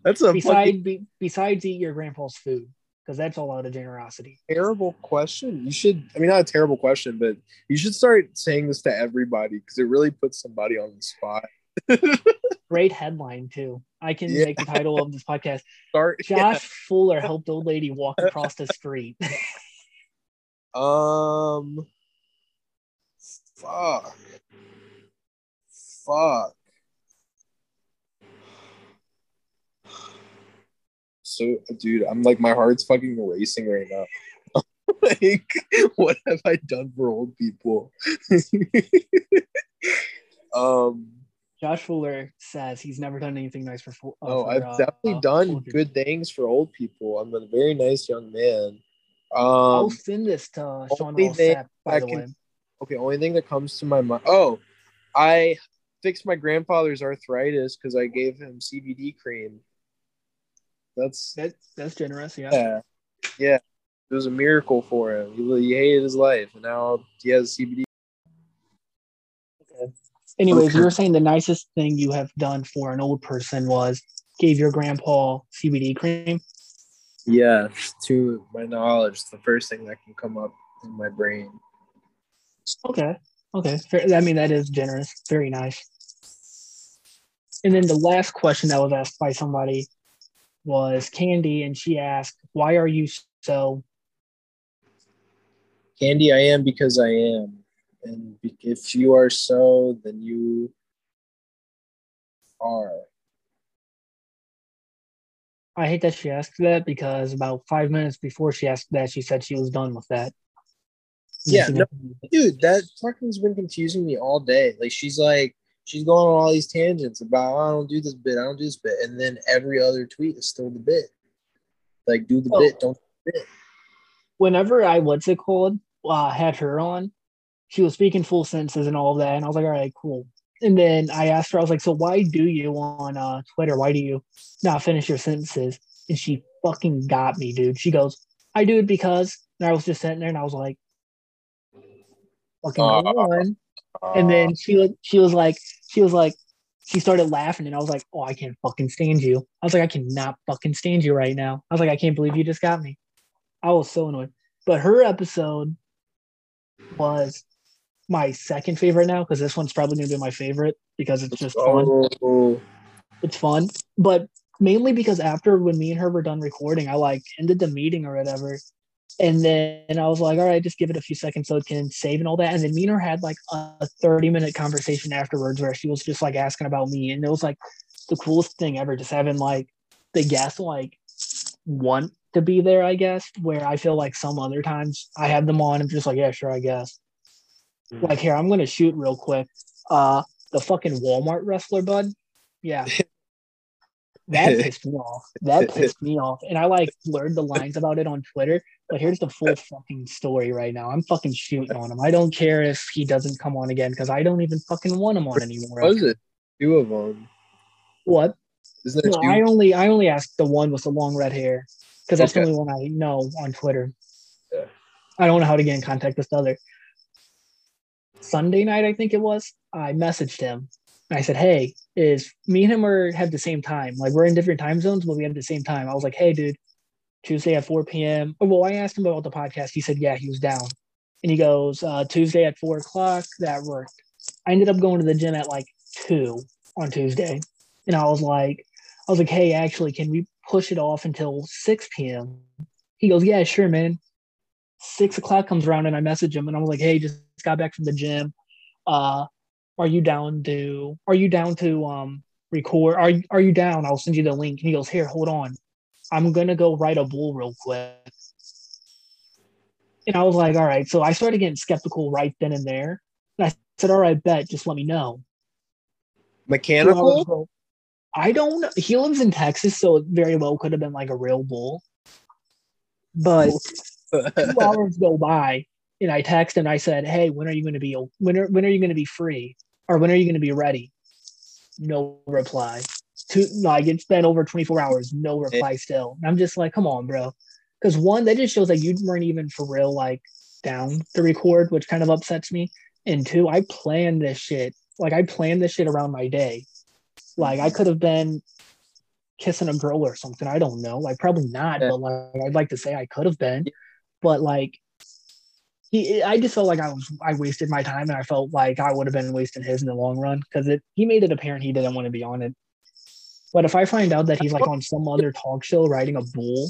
That's a besides eat your grandpa's food, because that's all out of generosity. Terrible question. You should, I mean, not a terrible question, but you should start saying this to everybody, because it really puts somebody on the spot. Great headline too. I can make the title of this podcast. Josh Fuller helped old lady walk across the street. Fuck. So, dude, I'm like, my heart's fucking racing right now. Like, what have I done for old people? Josh Fuller says he's never done anything nice for. I've definitely done good things for old people. I'm a very nice young man. I'll send this to Sean Rossap, by the way. Okay, only thing that comes to my mind. Oh, I fixed my grandfather's arthritis because I gave him CBD cream. That's generous, yeah. It was a miracle for him. He hated his life, and now he has CBD. Anyways, you were saying the nicest thing you have done for an old person was gave your grandpa CBD cream? Yeah, to my knowledge, the first thing that can come up in my brain. Okay. Fair. I mean, that is generous. Very nice. And then the last question that was asked by somebody was Candy, and she asked, why are you so... Candy, I am because I am. And if you are so, then you are. I hate that she asked that, because about 5 minutes before she asked that, she said she was done with that. Yeah, no, dude, that fucking's been confusing me all day. Like, she's going on all these tangents about, oh, I don't do this bit. And then every other tweet is still the bit. Like, do the bit, don't do the bit. Whenever I, had her on, she was speaking full sentences and all of that. And I was like, all right, cool. And then I asked her, I was like, so why do you on Twitter? Why do you not finish your sentences? And she fucking got me, dude. She goes, I do it because, and I was just sitting there and I was like, fucking one. And then she was like, she started laughing and I was like, oh, I can't fucking stand you. I was like, I cannot fucking stand you right now. I was like, I can't believe you just got me. I was so annoyed. But her episode was my second favorite now, because this one's probably gonna be my favorite because it's just fun. It's fun, but mainly because after when me and her were done recording, I like ended the meeting or whatever, and then I was like, all right, just give it a few seconds so it can save and all that. And then me and her had like a 30-minute conversation afterwards where she was just like asking about me, and it was like the coolest thing ever, just having like the guests like want to be there, I guess, where I feel like some other times I have them on, I'm just like, yeah, sure, I guess. Like, here, I'm gonna shoot real quick. The fucking Walmart wrestler, bud. Yeah, that pissed me off. And I like blurred the lines about it on Twitter. But here's the full fucking story right now. I'm fucking shooting on him. I don't care if he doesn't come on again, because I don't even fucking want him on anymore. Was it two of them? What? Isn't there two? I only asked the one with the long red hair, because that's the only one I know on Twitter. Yeah. I don't know how to get in contact with the other. Sunday night, I think it was, I messaged him. And I said, hey, is me and him have the same time? Like, we're in different time zones, but we have the same time. I was like, hey, dude, Tuesday at 4 p.m. Well, I asked him about the podcast. He said, yeah, he was down. And he goes, Tuesday at 4 o'clock, that worked. I ended up going to the gym at like 2 on Tuesday. And I was like, hey, actually, can we push it off until 6 p.m.? He goes, yeah, sure, man. 6 o'clock comes around and I message him and I was like, hey, just got back from the gym. Are you down to record? Are you down? I'll send you the link. And he goes, here, hold on. I'm going to go write a bull real quick. And I was like, all right. So I started getting skeptical right then and there. And I said, all right, bet. Just let me know. Mechanical? So I don't know. He lives in Texas, so it very well could have been like a real bull. But 2 hours go by, and I text and I said, hey, when are you going to be free? Or when are you going to be ready? No reply. It's been over 24 hours, no reply still. And I'm just like, come on, bro. Because one, that just shows that you weren't even for real, like, down to record, which kind of upsets me. And two, I planned this shit. Like, I planned this shit around my day. Like, I could have been kissing a girl or something. I don't know. Like, probably not, but, like, I'd like to say I could have been. But, like, I just felt like I wasted my time, and I felt like I would have been wasting his in the long run because he made it apparent he didn't want to be on it. But if I find out that he's, like, on some other talk show riding a bull.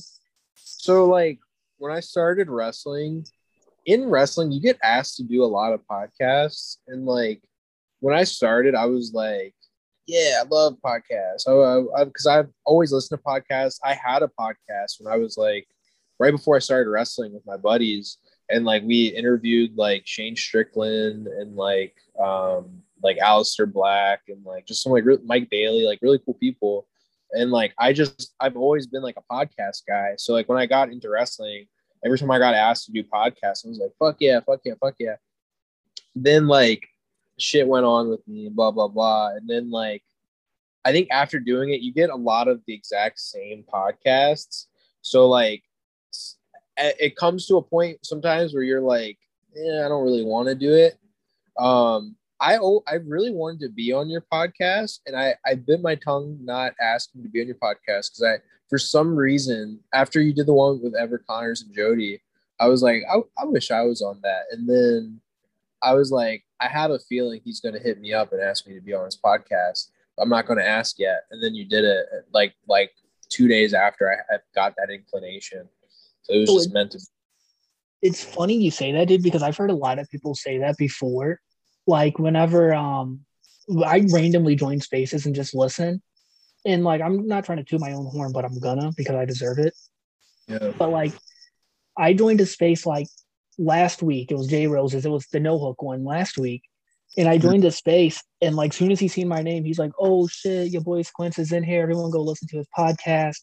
So, like, when I started wrestling, in wrestling, you get asked to do a lot of podcasts. And, like, when I started, I was like, yeah, I love podcasts. Because I've always listened to podcasts. I had a podcast when I was, like, right before I started wrestling with my buddies. And, like, we interviewed, like, Shane Strickland and, like Aleister Black and like just some like Mike Bailey, like really cool people. And like I've always been like a podcast guy. So like when I got into wrestling, every time I got asked to do podcasts, I was like, fuck yeah, fuck yeah, fuck yeah. Then like shit went on with me, blah, blah, blah. And then like I think after doing it, you get a lot of the exact same podcasts. So like it comes to a point sometimes where you're like, I don't really want to do it. I really wanted to be on your podcast, and I bit my tongue not asking to be on your podcast because for some reason, after you did the one with Ever Connors and Jody, I was like, I wish I was on that. And then I was like, I have a feeling he's going to hit me up and ask me to be on his podcast. I'm not going to ask yet. And then you did it like 2 days after I got that inclination. So it was just meant to be. It's funny you say that, dude, because I've heard a lot of people say that before. Like whenever I randomly join spaces and just listen, and like I'm not trying to toot my own horn, but I'm gonna because I deserve it. Yeah. But like I joined a space like last week. It was Jay Rose's. It was the No Hook one last week, and I joined a space. And like soon as he seen my name, he's like, "Oh shit, your boy Quince is in here. Everyone go listen to his podcast."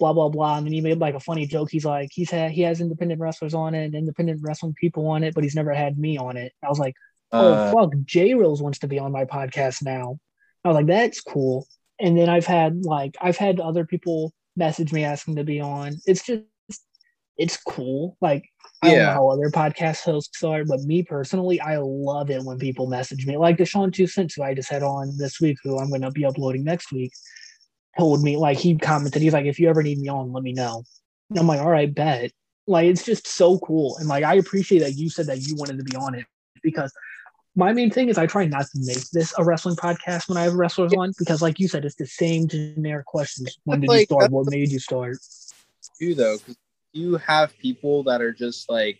Blah blah blah. And then he made like a funny joke. He's like, he has independent wrestlers on it and independent wrestling people on it, but he's never had me on it. I was like, oh, fuck, J-Rose wants to be on my podcast now. I was like, that's cool. And then I've had other people message me asking to be on. It's cool. Like, yeah. I don't know how other podcast hosts are, but me personally, I love it when people message me. Like Deshaun 2 Cents, who I just had on this week, who I'm going to be uploading next week, told me, like, he commented, he's like, if you ever need me on, let me know. And I'm like, all right, bet. Like, it's just so cool. And, like, I appreciate that you said that you wanted to be on it because my main thing is I try not to make this a wrestling podcast when I have wrestlers on because, like you said, it's the same generic questions. When did you start? What made you start? You though, because you have people that are just like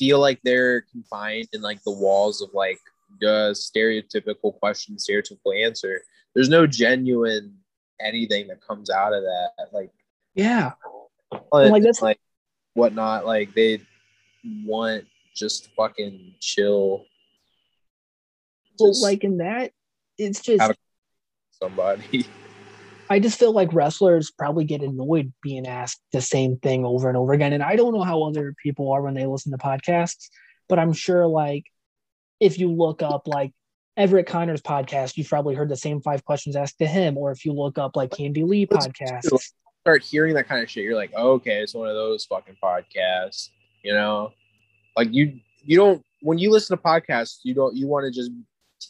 feel like they're confined in like the walls of like the stereotypical question, stereotypical answer. There's no genuine anything that comes out of that. Like yeah, and like that's like whatnot. Like they want just fucking chill. Well, like in that, it's just somebody. I just feel like wrestlers probably get annoyed being asked the same thing over and over again. And I don't know how other people are when they listen to podcasts, but I'm sure like if you look up like Everett Connor's podcast, you've probably heard the same 5 questions asked to him. Or if you look up like Candy Lee podcast, start hearing that kind of shit, you're like, oh, okay, it's one of those fucking podcasts, you know? Like you don't when you listen to podcasts, you want to just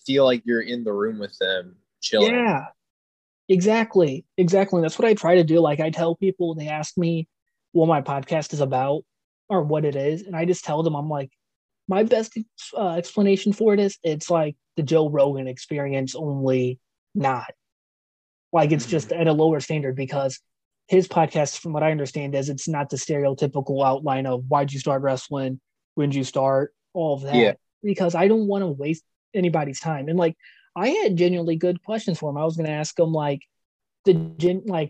feel like you're in the room with them, chilling. Yeah, exactly. That's what I try to do. Like, I tell people, they ask me what my podcast is about or what it is, and I just tell them, I'm like, my best explanation for it is it's like the Joe Rogan Experience, only not. Like, it's just at a lower standard, because his podcast, from what I understand, is it's not the stereotypical outline of why'd you start wrestling, when'd you start, all of that. Yeah. Because I don't want to waste anybody's time. And like, I had genuinely good questions for him. I was going to ask him like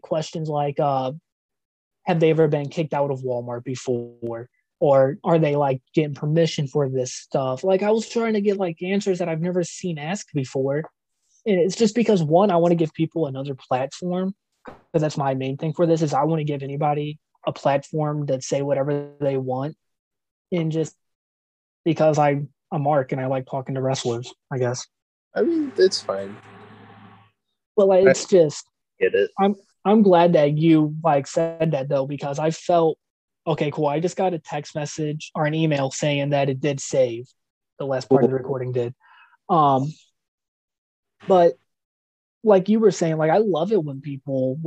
questions like, have they ever been kicked out of Walmart before? Or are they like getting permission for this stuff? Like, I was trying to get like answers that I've never seen asked before. And it's just because, one, I want to give people another platform, because that's my main thing for this, is I want to give anybody a platform to say whatever they want. And just because I'm Mark and I like talking to wrestlers, I guess. I mean, it's fine. But like, it's just, get it. I'm glad that you like said that though, because I felt, okay, cool. I just got a text message or an email saying that it did save. The last part of the recording did. But like you were saying, like, I love it when people,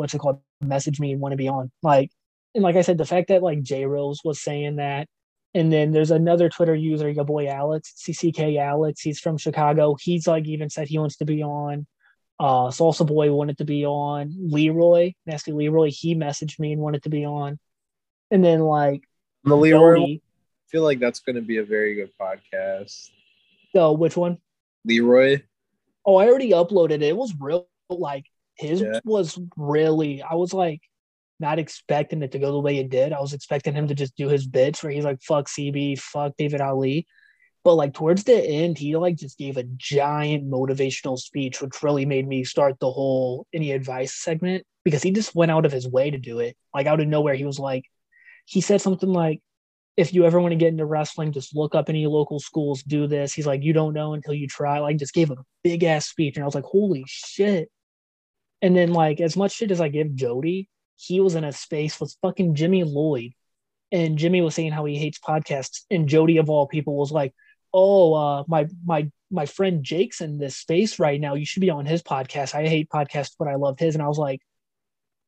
message me and want to be on. Like, and like I said, the fact that like J Rose was saying that, and then there's another Twitter user, your boy Alex, CCK Alex, he's from Chicago. He's like even said he wants to be on. Salsa Boy wanted to be on. Leroy, Nasty Leroy, he messaged me and wanted to be on. And then, like, the Leroy, Jody, I feel like that's going to be a very good podcast. So, which one? Leroy. Oh, I already uploaded it. It was real, like, his was really, I was, like, not expecting it to go the way it did. I was expecting him to just do his bits where he's like, fuck CB, fuck David Ali. But, like, towards the end, he, like, just gave a giant motivational speech, which really made me start the whole any advice segment, because he just went out of his way to do it. Like, out of nowhere, he was like, he said something like, if you ever want to get into wrestling, just look up any local schools, do this. He's like, you don't know until you try. Like, just gave a big ass speech. And I was like, holy shit. And then, like, as much shit as I give Jody, he was in a space with fucking Jimmy Lloyd. And Jimmy was saying how he hates podcasts. And Jody, of all people, was like, oh, my friend Jake's in this space right now. You should be on his podcast. I hate podcasts, but I love his. And I was like,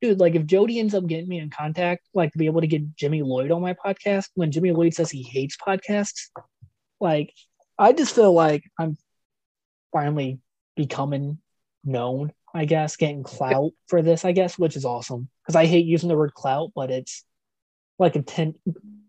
dude, like, if Jody ends up getting me in contact, like, to be able to get Jimmy Lloyd on my podcast, when Jimmy Lloyd says he hates podcasts, like, I just feel like I'm finally becoming known, I guess, getting clout for this, I guess, which is awesome. Because I hate using the word clout, but it's like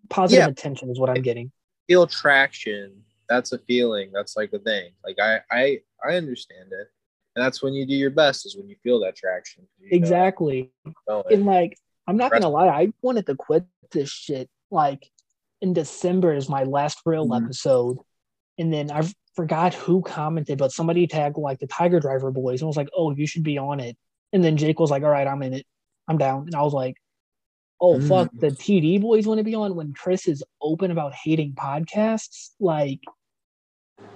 positive attention is what I'm getting. Feel traction. That's a feeling. That's like a thing. Like, I understand it. And that's when you do your best, is when you feel that traction. Exactly. And like, I'm not going to lie, I wanted to quit this shit. Like, in December is my last real episode. And then I forgot who commented, but somebody tagged like the Tiger Driver boys. And I was like, oh, you should be on it. And then Jake was like, all right, I'm in it. I'm down. And I was like, oh, fuck, the TD boys want to be on when Chris is open about hating podcasts. Like,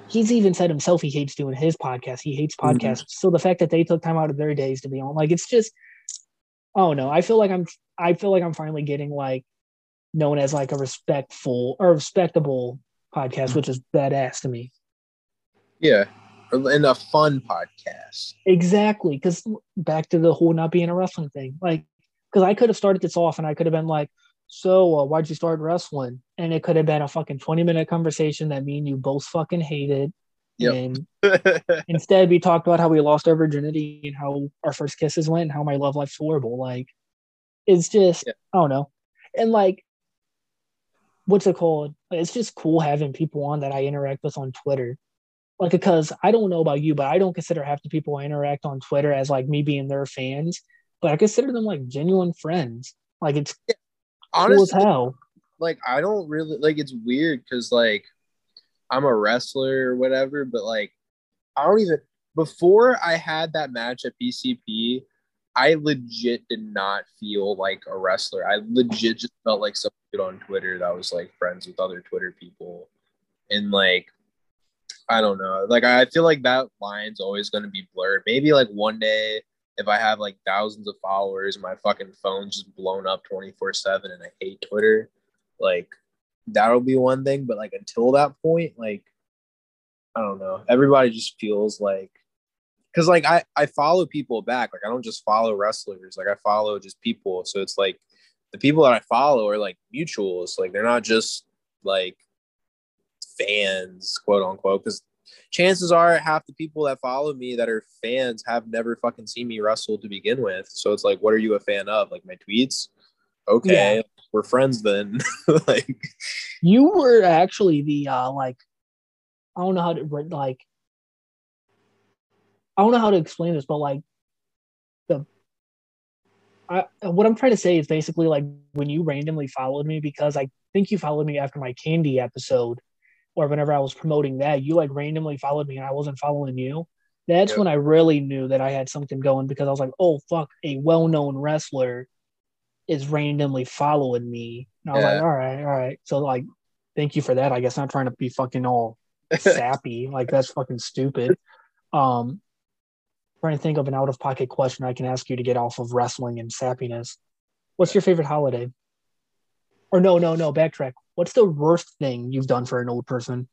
he's even said himself he hates doing his podcast. He hates podcasts. So the fact that they took time out of their days to be on, like, it's just, oh no, I feel like I'm finally getting like known as like a respectful or respectable podcast, which is badass to me. Yeah. And a fun podcast. Exactly. Because back to the whole not being a wrestling thing, like, because I could have started this off and I could have been like, so why'd you start wrestling? And it could have been a fucking 20-minute conversation that me and you both fucking hated. Yep. And instead, we talked about how we lost our virginity and how our first kisses went and how my love life's horrible. Like, it's just, I don't know. And like, it's just cool having people on that I interact with on Twitter. Like, because I don't know about you, but I don't consider half the people I interact on Twitter as like me being their fans, but I consider them like genuine friends. Like, it's honestly, cool, like, I don't really, like, it's weird because, like, I'm a wrestler or whatever, but, like, I don't even, before I had that match at PCP, I legit did not feel like a wrestler. I legit just felt like someone on Twitter that was, like, friends with other Twitter people. And, like, I don't know. Like, I feel like that line's always going to be blurred. Maybe, like, one day, if I have like thousands of followers, my fucking phone's just blown up 24/7 and I hate Twitter, like, that'll be one thing. But like, until that point, like, I don't know. Everybody just feels like, because like I follow people back. Like I don't just follow wrestlers. Like I follow just people. So it's like the people that I follow are like mutuals. Like they're not just like fans, quote unquote. Because chances are half the people that follow me that are fans have never fucking seen me wrestle to begin with. So it's like, what are you a fan of? Like my tweets? Okay, yeah. We're friends then. Like you were actually the like I don't know how to like. I don't know how to explain this, but like what I'm trying to say is basically like when you randomly followed me, because I think you followed me after my Candy episode or whenever I was promoting that, you like randomly followed me and I wasn't following you. That's when I really knew that I had something going, because I was like, oh fuck, a well-known wrestler is randomly following me. And I was like, all right. So like, thank you for that. I guess not trying to be fucking all sappy. Like that's fucking stupid. Trying to think of an out-of-pocket question I can ask you to get off of wrestling and sappiness. What's your favorite holiday? Or no, backtrack. What's the worst thing you've done for an old person?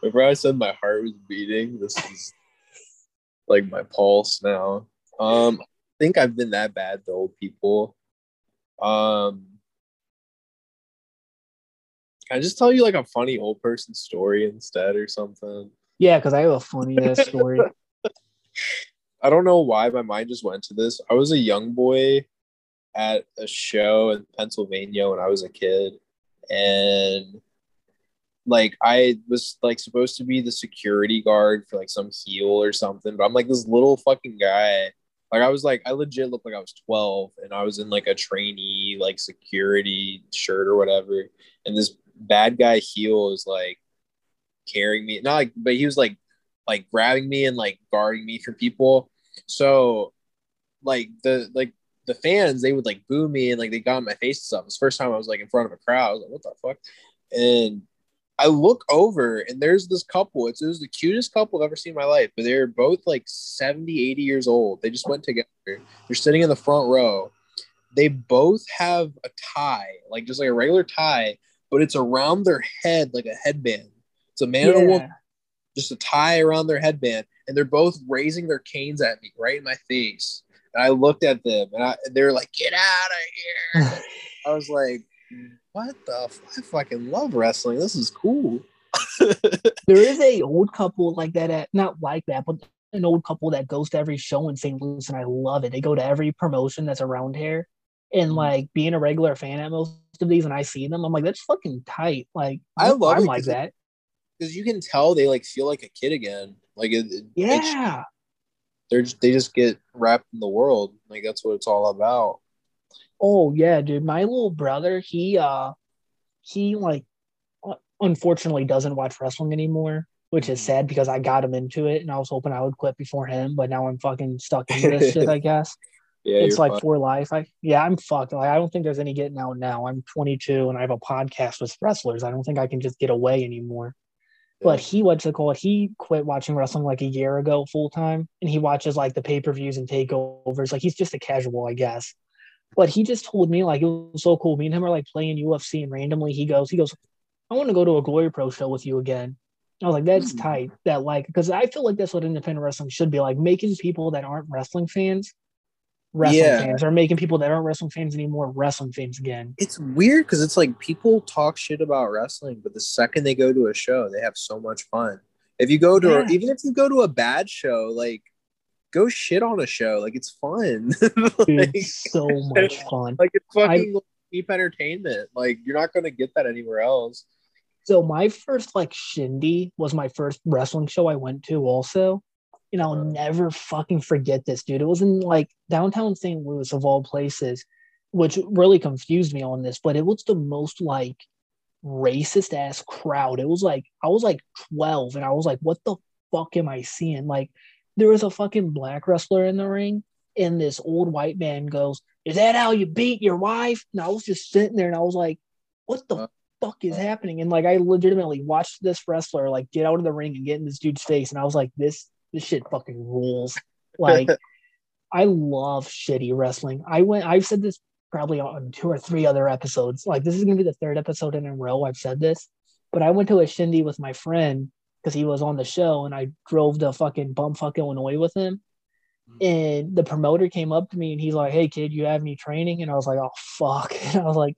Remember I said my heart was beating? This is like my pulse now. I think I've been that bad to old people. Can I just tell you like a funny old person story instead or something? Yeah, because I have a funny ass story. I don't know why my mind just went to this. I was a young boy at a show in Pennsylvania when I was a kid. And like I was like supposed to be the security guard for like some heel or something. But I'm like this little fucking guy. Like I was like, I legit looked like I was 12 and I was in like a trainee like security shirt or whatever. And this bad guy heel is like carrying me, not like, but he was like grabbing me and like guarding me from people. So like the fans, they would like boo me and like they got in my face and stuff. It was the first time I was like in front of a crowd. I was like, what the fuck? And I look over and there's this couple. It was the cutest couple I've ever seen in my life, but they're both like 70, 80 years old. They just went together. They're sitting in the front row. They both have a tie, like just like a regular tie, but it's around their head like a headband. It's a man and a woman, just a tie around their headband, and they're both raising their canes at me right in my face. And I looked at them, and they were like, "Get out of here!" I was like, "What the? I fucking love wrestling. This is cool." There is a old couple like that at, not like that, but an old couple that goes to every show in St. Louis, and I love it. They go to every promotion that's around here, and like being a regular fan at most of these, and I see them, I'm like, that's fucking tight. Like I love it like that, because you can tell they like feel like a kid again. Like they just get wrapped in the world. Like that's what it's all about. Oh yeah, dude. My little brother, he like unfortunately doesn't watch wrestling anymore, which is sad because I got him into it and I was hoping I would quit before him, but now I'm fucking stuck in this shit, I guess. Yeah, it's like fucked for life. I'm fucked. Like I don't think there's any getting out now. I'm 22 and I have a podcast with wrestlers. I don't think I can just get away anymore. Yeah. But he quit watching wrestling like a year ago full time, and he watches like the pay-per-views and takeovers. Like he's just a casual, I guess. But he just told me like it was so cool. Me and him are like playing UFC, and randomly he goes, I want to go to a Glory Pro show with you again. I was like, that's tight. That like, because I feel like that's what independent wrestling should be like, making people that aren't wrestling fans. Fans are making people that aren't wrestling fans anymore wrestling fans again. It's weird because it's like people talk shit about wrestling, but the second they go to a show, they have so much fun. If you go to even if you go to a bad show, like go shit on a show, like it's fun. Like, dude, so much fun. Like it's fucking deep entertainment. Like you're not gonna get that anywhere else. So my first like shindy was my first wrestling show I went to also. And I'll never fucking forget this, dude. It was in like downtown St. Louis of all places, which really confused me on this, but it was the most like racist ass crowd. It was like, I was like 12 and I was like, what the fuck am I seeing? Like there was a fucking black wrestler in the ring and this old white man goes, is that how you beat your wife? And I was just sitting there and I was like, what the fuck is happening? And like, I legitimately watched this wrestler like get out of the ring and get in this dude's face. And I was like, This shit fucking rules. Like, I love shitty wrestling. I've said this probably on 2 or 3 other episodes. Like, this is going to be the 3rd episode in a row I've said this, but I went to a shindy with my friend because he was on the show, and I drove the fucking bump fucking went away with him. And the promoter came up to me and he's like, "Hey kid, you have any training?" And I was like, "Oh fuck." And I was like,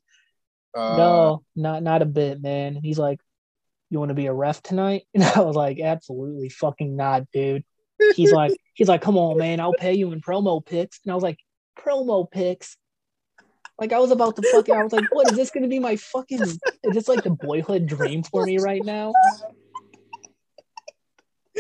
"No, not a bit, man." And he's like, "You want to be a ref tonight?" And I was like, "Absolutely fucking not, dude." He's like, "Come on, man, I'll pay you in promo picks." And I was like, "Promo picks?" Like, I was about to fucking, I was like, what is this going to be my fucking, is this like the boyhood dream for me right now?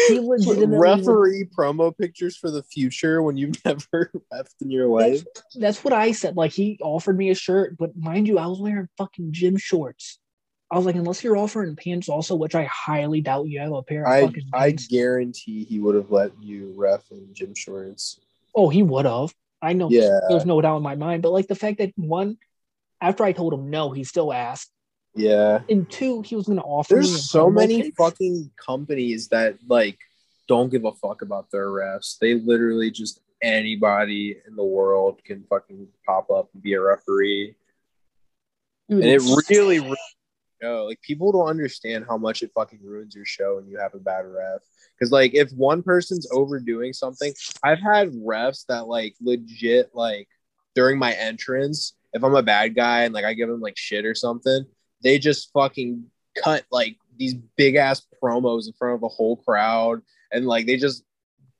He legitimately referee promo pictures for the future when you've never left in your life. That's what I said. Like, he offered me a shirt, but mind you, I was wearing fucking gym shorts. I was like, unless you're offering pants also, which I highly doubt you have a pair of fucking pants. I guarantee he would have let you ref in gym shorts. Oh, he would have. I know. Yeah. There's no doubt in my mind. But like, the fact that, one, after I told him no, he still asked. Yeah. And 2, he was going to offer. There's so many fucking companies that like don't give a fuck about their refs. They literally just, anybody in the world can fucking pop up and be a referee. Dude, and it really, really, you know, like, people don't understand how much it fucking ruins your show when you have a bad ref. Because like, if one person's overdoing something, I've had refs that like legit, like during my entrance, if I'm a bad guy and like I give them like shit or something, they just fucking cut like these big ass promos in front of a whole crowd, and like they just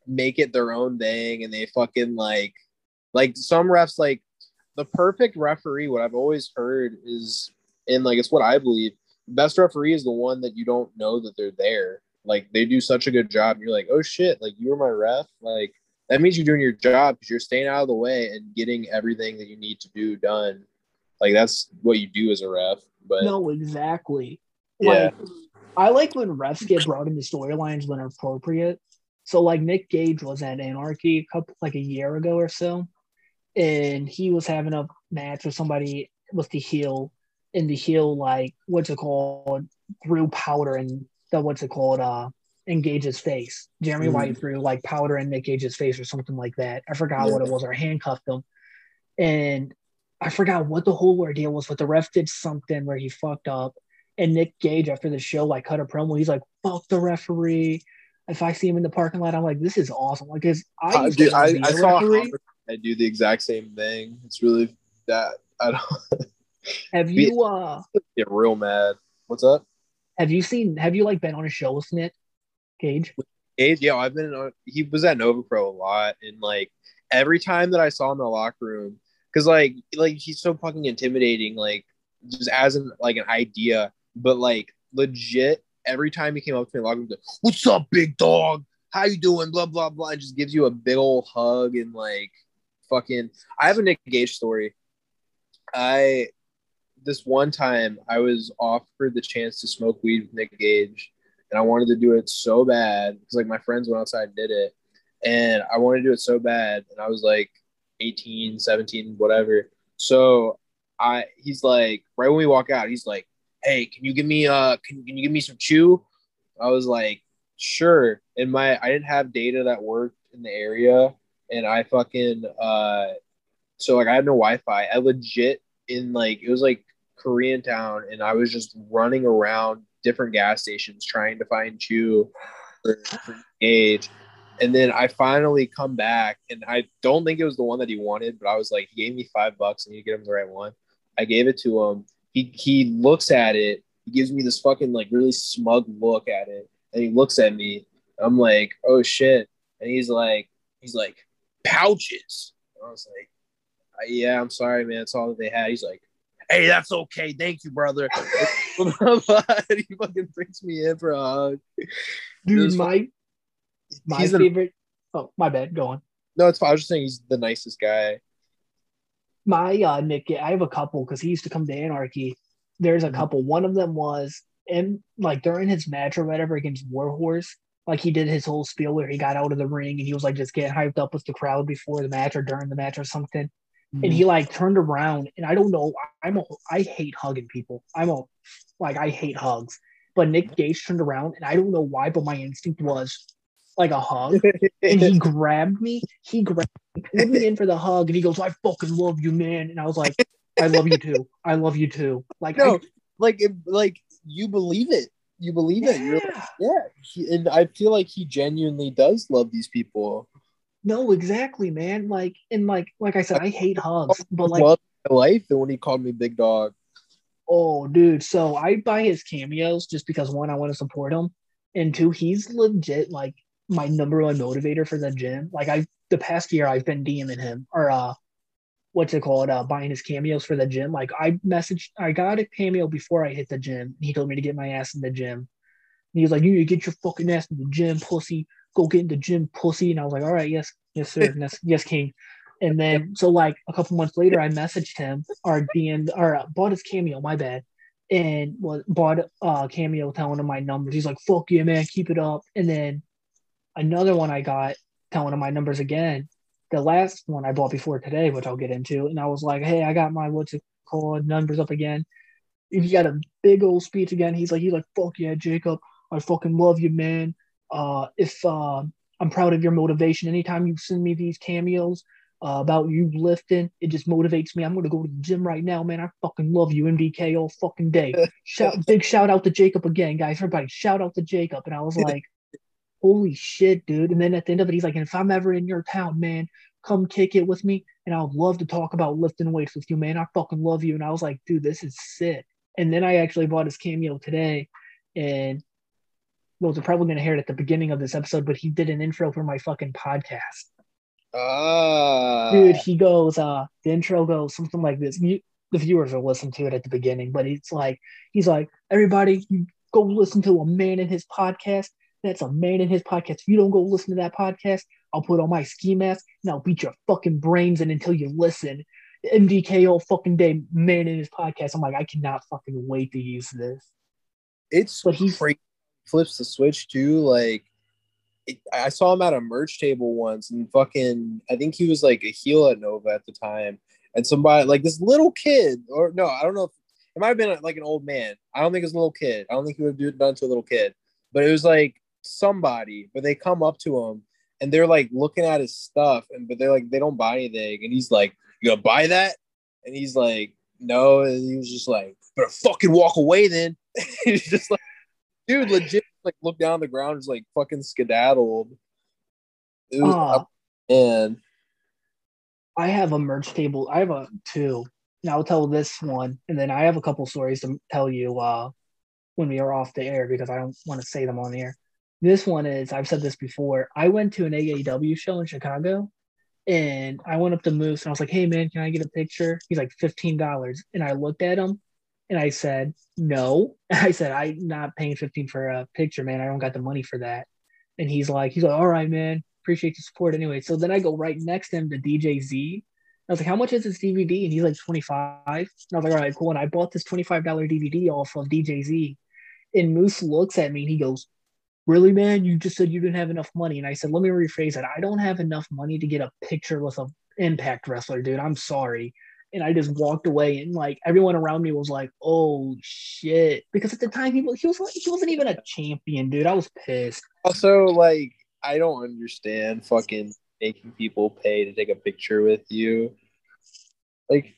make it their own thing, and they fucking like some refs, like the perfect referee, what I've always heard is, and like it's what I believe, the best referee is the one that you don't know that they're there. Like, they do such a good job, and you're like, oh shit, like, you were my ref, like that means you're doing your job because you're staying out of the way and getting everything that you need to do done. Like, that's what you do as a ref. But no, exactly. Yeah. Like, I like when refs get brought into storylines when appropriate. So like, Nick Gage was at Anarchy a year ago or so, and he was having a match with somebody with the heel, and the heel, like, threw powder and the in Gage's face. Jeremy White threw like powder in Nick Gage's face or something like that. I forgot what it was, or handcuffed him. And I forgot what the whole ordeal was, but the ref did something where he fucked up. And Nick Gage, after the show, like, cut a promo. He's like, "Fuck the referee." If I see him in the parking lot, I'm like, this is awesome. Like, I saw Hopper, I do the exact same thing. It's really that I don't. Have you get real mad? What's up? Have you like been on a show with Nick Gage? Yeah, I've been on. He was at Nova Pro a lot, and like every time that I saw him in the locker room. Because, like he's so fucking intimidating, like, just as an, like, an idea. But, like, legit, every time he came up to me, like, "What's up, big dog? How you doing? Blah, blah, blah." And just gives you a big old hug and, like, fucking... I have a Nick Gage story. This one time, I was offered the chance to smoke weed with Nick Gage. And I wanted to do it so bad. Because, like, my friends went outside and did it. And I wanted to do it so bad. And I was, like... 18, 17, whatever. So he's like, right when we walk out, he's like, "Hey, can you give me some chew?" I was like, "Sure." And I didn't have data that worked in the area, and I fucking so like I had no Wi-Fi. I legit in like it was like Koreatown, and I was just running around different gas stations trying to find chew for Gage. And then I finally come back, and I don't think it was the one that he wanted, but I was like, he gave me $5 and you get him the right one. I gave it to him. He looks at it. He gives me this fucking like really smug look at it. And he looks at me. I'm like, "Oh shit." And he's like, "Pouches." And I was like, "Yeah, I'm sorry, man. That's all that they had." He's like, "Hey, that's okay. Thank you, brother." He fucking brings me in for a hug. Dude, Mike. He's favorite. Oh, my bad. Go on. No, it's fine. I was just saying he's the nicest guy. My Nick, I have a couple because he used to come to Anarchy. There's a couple. One of them was, and like during his match or whatever against Warhorse, like he did his whole spiel where he got out of the ring and he was like just getting hyped up with the crowd before the match or during the match or something. Mm-hmm. And he like turned around, and I don't know. I hate hugging people. I hate hugs. But Nick Gage turned around, and I don't know why, but my instinct was, like a hug, and he grabbed me. He put me in for the hug, and he goes, "I fucking love you, man." And I was like, "I love you too. I love you too." Like, no, like you believe it. You believe it. You're like, yeah. And I feel like he genuinely does love these people. No, exactly, man. Like, and like I said, I hate hugs, but like, love my life. And when he called me big dog. Oh, dude. So I buy his cameos just because, one, I want to support him, and two, he's legit like my number one motivator for the gym. Like, the past year I've been DMing him or buying his cameos for the gym. Like, I got a cameo before I hit the gym. He told me to get my ass in the gym. And he was like, "You need to get your fucking ass in the gym, pussy. Go get in the gym, pussy." And I was like, "All right, yes, sir, yes, king." And then, so like a couple months later, I messaged him bought his cameo, my bad, and bought a cameo telling him my numbers. He's like, "Fuck yeah, man, keep it up." And then another one I got telling him my numbers again. The last one I bought before today, which I'll get into, and I was like, "Hey, I got my numbers up again." And he got a big old speech again. He's like, "Fuck yeah, Jacob, I fucking love you, man. I'm proud of your motivation. Anytime you send me these cameos about you lifting, it just motivates me. I'm going to go to the gym right now, man. I fucking love you, MBK, all fucking day." Big shout out to Jacob again, guys. Everybody shout out to Jacob. And I was like, holy shit, dude. And then at the end of it, he's like, "And if I'm ever in your town, man, come kick it with me. And I would love to talk about lifting weights with you, man. I fucking love you." And I was like, dude, this is sick. And then I actually bought his cameo today, and well, they're probably going to hear it at the beginning of this episode, but he did an intro for my fucking podcast. Dude, he goes, the intro goes something like this. The viewers will listen to it at the beginning, but it's like, he's like, "Everybody, you go listen to a man in his podcast. That's a man in his podcast. If you don't go listen to that podcast, I'll put on my ski mask and I'll beat your fucking brains in until you listen. MDK all fucking day, man in his podcast." I'm like, I cannot fucking wait to use this. But he's crazy. Flips the switch too. Like, I saw him at a merch table once, and fucking, I think he was like a heel at Nova at the time, and somebody, like this little kid, or no, I don't know, it might have been like an old man. I don't think it was a little kid. I don't think he would have done it to a little kid, but it was like somebody. But they come up to him and they're like looking at his stuff, but they're like, they don't buy anything, and he's like, "You gonna buy that?" And he's like, "No," and he was just like, "Better fucking walk away then." He's just like. Dude, legit, like, looked down on the ground, just like fucking skedaddled. And I have a merch table. I have two. And I'll tell this one, and then I have a couple stories to tell you when we are off the air, because I don't want to say them on the air. This one is, I've said this before. I went to an AEW show in Chicago, and I went up to Moose, and I was like, "Hey, man, can I get a picture?" He's like, $15. And I looked at him. And I said, "No." I said, "I'm not paying $15 for a picture, man. I don't got the money for that." And he's like, "All right, man. Appreciate the support anyway." So then I go right next to him to DJ Z. I was like, "How much is this DVD?" And he's like, $25. And I was like, "All right, cool." And I bought this $25 DVD off of DJ Z. And Moose looks at me and he goes, "Really, man? You just said you didn't have enough money." And I said, "Let me rephrase that. I don't have enough money to get a picture with an Impact wrestler, dude. I'm sorry." And I just walked away, and like everyone around me was like, "Oh shit!" Because at the time he wasn't even a champion, dude. I was pissed. Also, like, I don't understand fucking making people pay to take a picture with you. Like,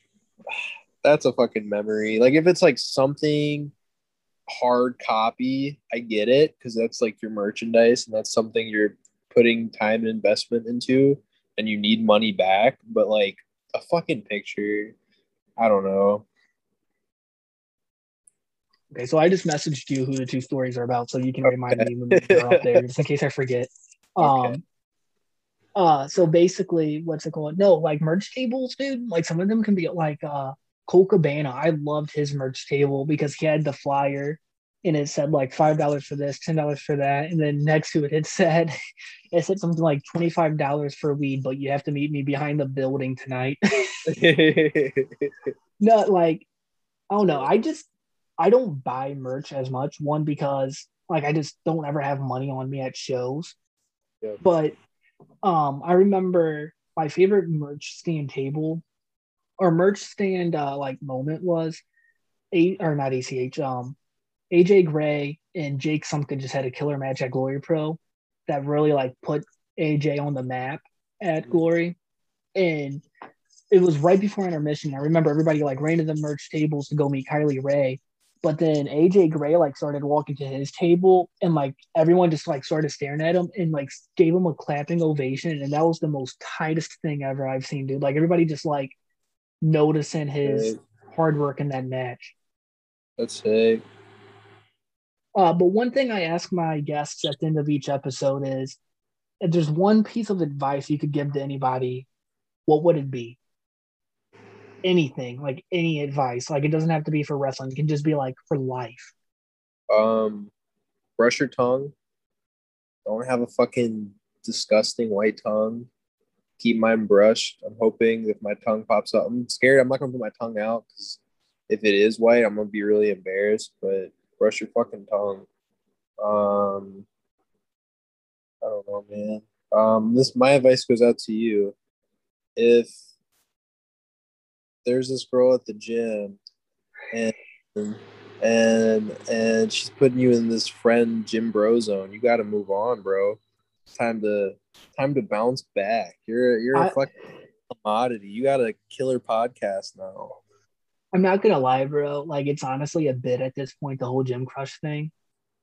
that's a fucking memory. Like, if it's like something hard copy, I get it, because that's like your merchandise, and that's something you're putting time and investment into, and you need money back. But like. A fucking picture. I don't know. Okay, so I just messaged you who the two stories are about, so you can remind me when they're up there, just in case I forget. Okay. So basically, like merch tables, dude. Like some of them can be like Cole Cabana. I loved his merch table because he had the flyer and it said like $5 for this, $10 for that, and then next to it it said something like $25 for weed, but you have to meet me behind the building tonight. No, like, I don't know. I don't buy merch as much. One, because like I just don't ever have money on me at shows. Yeah. But I remember my favorite merch stand moment was AJ Gray and Jake Something just had a killer match at Glory Pro, that really like put AJ on the map at Glory. And it was right before intermission. I remember everybody like ran to the merch tables to go meet Kylie Rae. But then AJ Gray like started walking to his table, and like everyone just like started staring at him and like gave him a clapping ovation. And that was the most tightest thing ever I've seen, dude. Like everybody just like noticing his hard work in that match. That's sick. But one thing I ask my guests at the end of each episode is, if there's one piece of advice you could give to anybody, what would it be? Anything, like any advice. Like it doesn't have to be for wrestling. It can just be like for life. Brush your tongue. Don't have a fucking disgusting white tongue. Keep mine brushed. I'm hoping if my tongue pops out, I'm scared I'm not going to put my tongue out, because if it is white, I'm going to be really embarrassed. But brush your fucking tongue. I don't know, man. This, my advice goes out to you. If there's this girl at the gym and she's putting you in this friend gym bro zone, you got to move on, bro. It's time to bounce back. You're a fucking commodity. You got a killer podcast now. I'm not gonna lie, bro. Like it's honestly a bit at this point, the whole gym crush thing,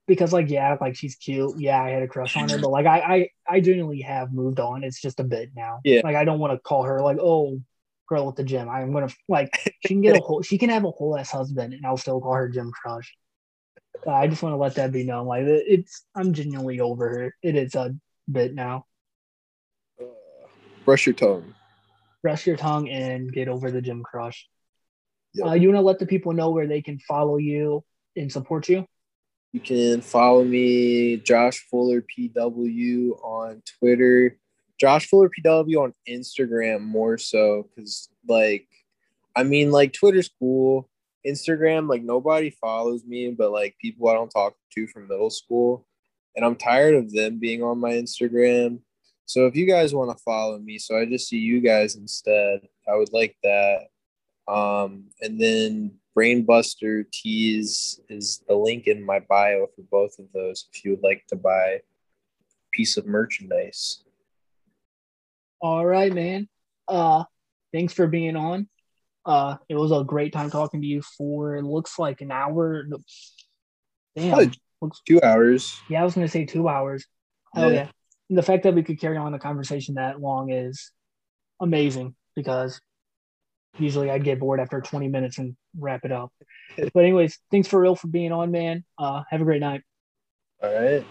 because like yeah, like she's cute. Yeah, I had a crush on her, but like I genuinely have moved on. It's just a bit now. Yeah. Like I don't want to call her like, oh, girl at the gym. I'm gonna like she can have a whole ass husband and I'll still call her gym crush. I just want to let that be known. Like I'm genuinely over her. It is a bit now. Brush your tongue and get over the gym crush. Yep. You want to let the people know where they can follow you and support you? You can follow me, Josh Fuller PW on Twitter. Josh Fuller PW on Instagram more so, because like I mean like Twitter's cool. Instagram, like nobody follows me but like people I don't talk to from middle school, and I'm tired of them being on my Instagram. So if you guys want to follow me so I just see you guys instead, I would like that. And then Brainbuster Tees is the link in my bio for both of those if you would like to buy a piece of merchandise. All right, man. Thanks for being on. It was a great time talking to you for, it looks like an hour. Damn. 2 hours. Yeah, I was going to say 2 hours. Oh, yeah. And the fact that we could carry on the conversation that long is amazing, because usually I'd get bored after 20 minutes and wrap it up. But anyways, thanks for being on, man. Have a great night. All right.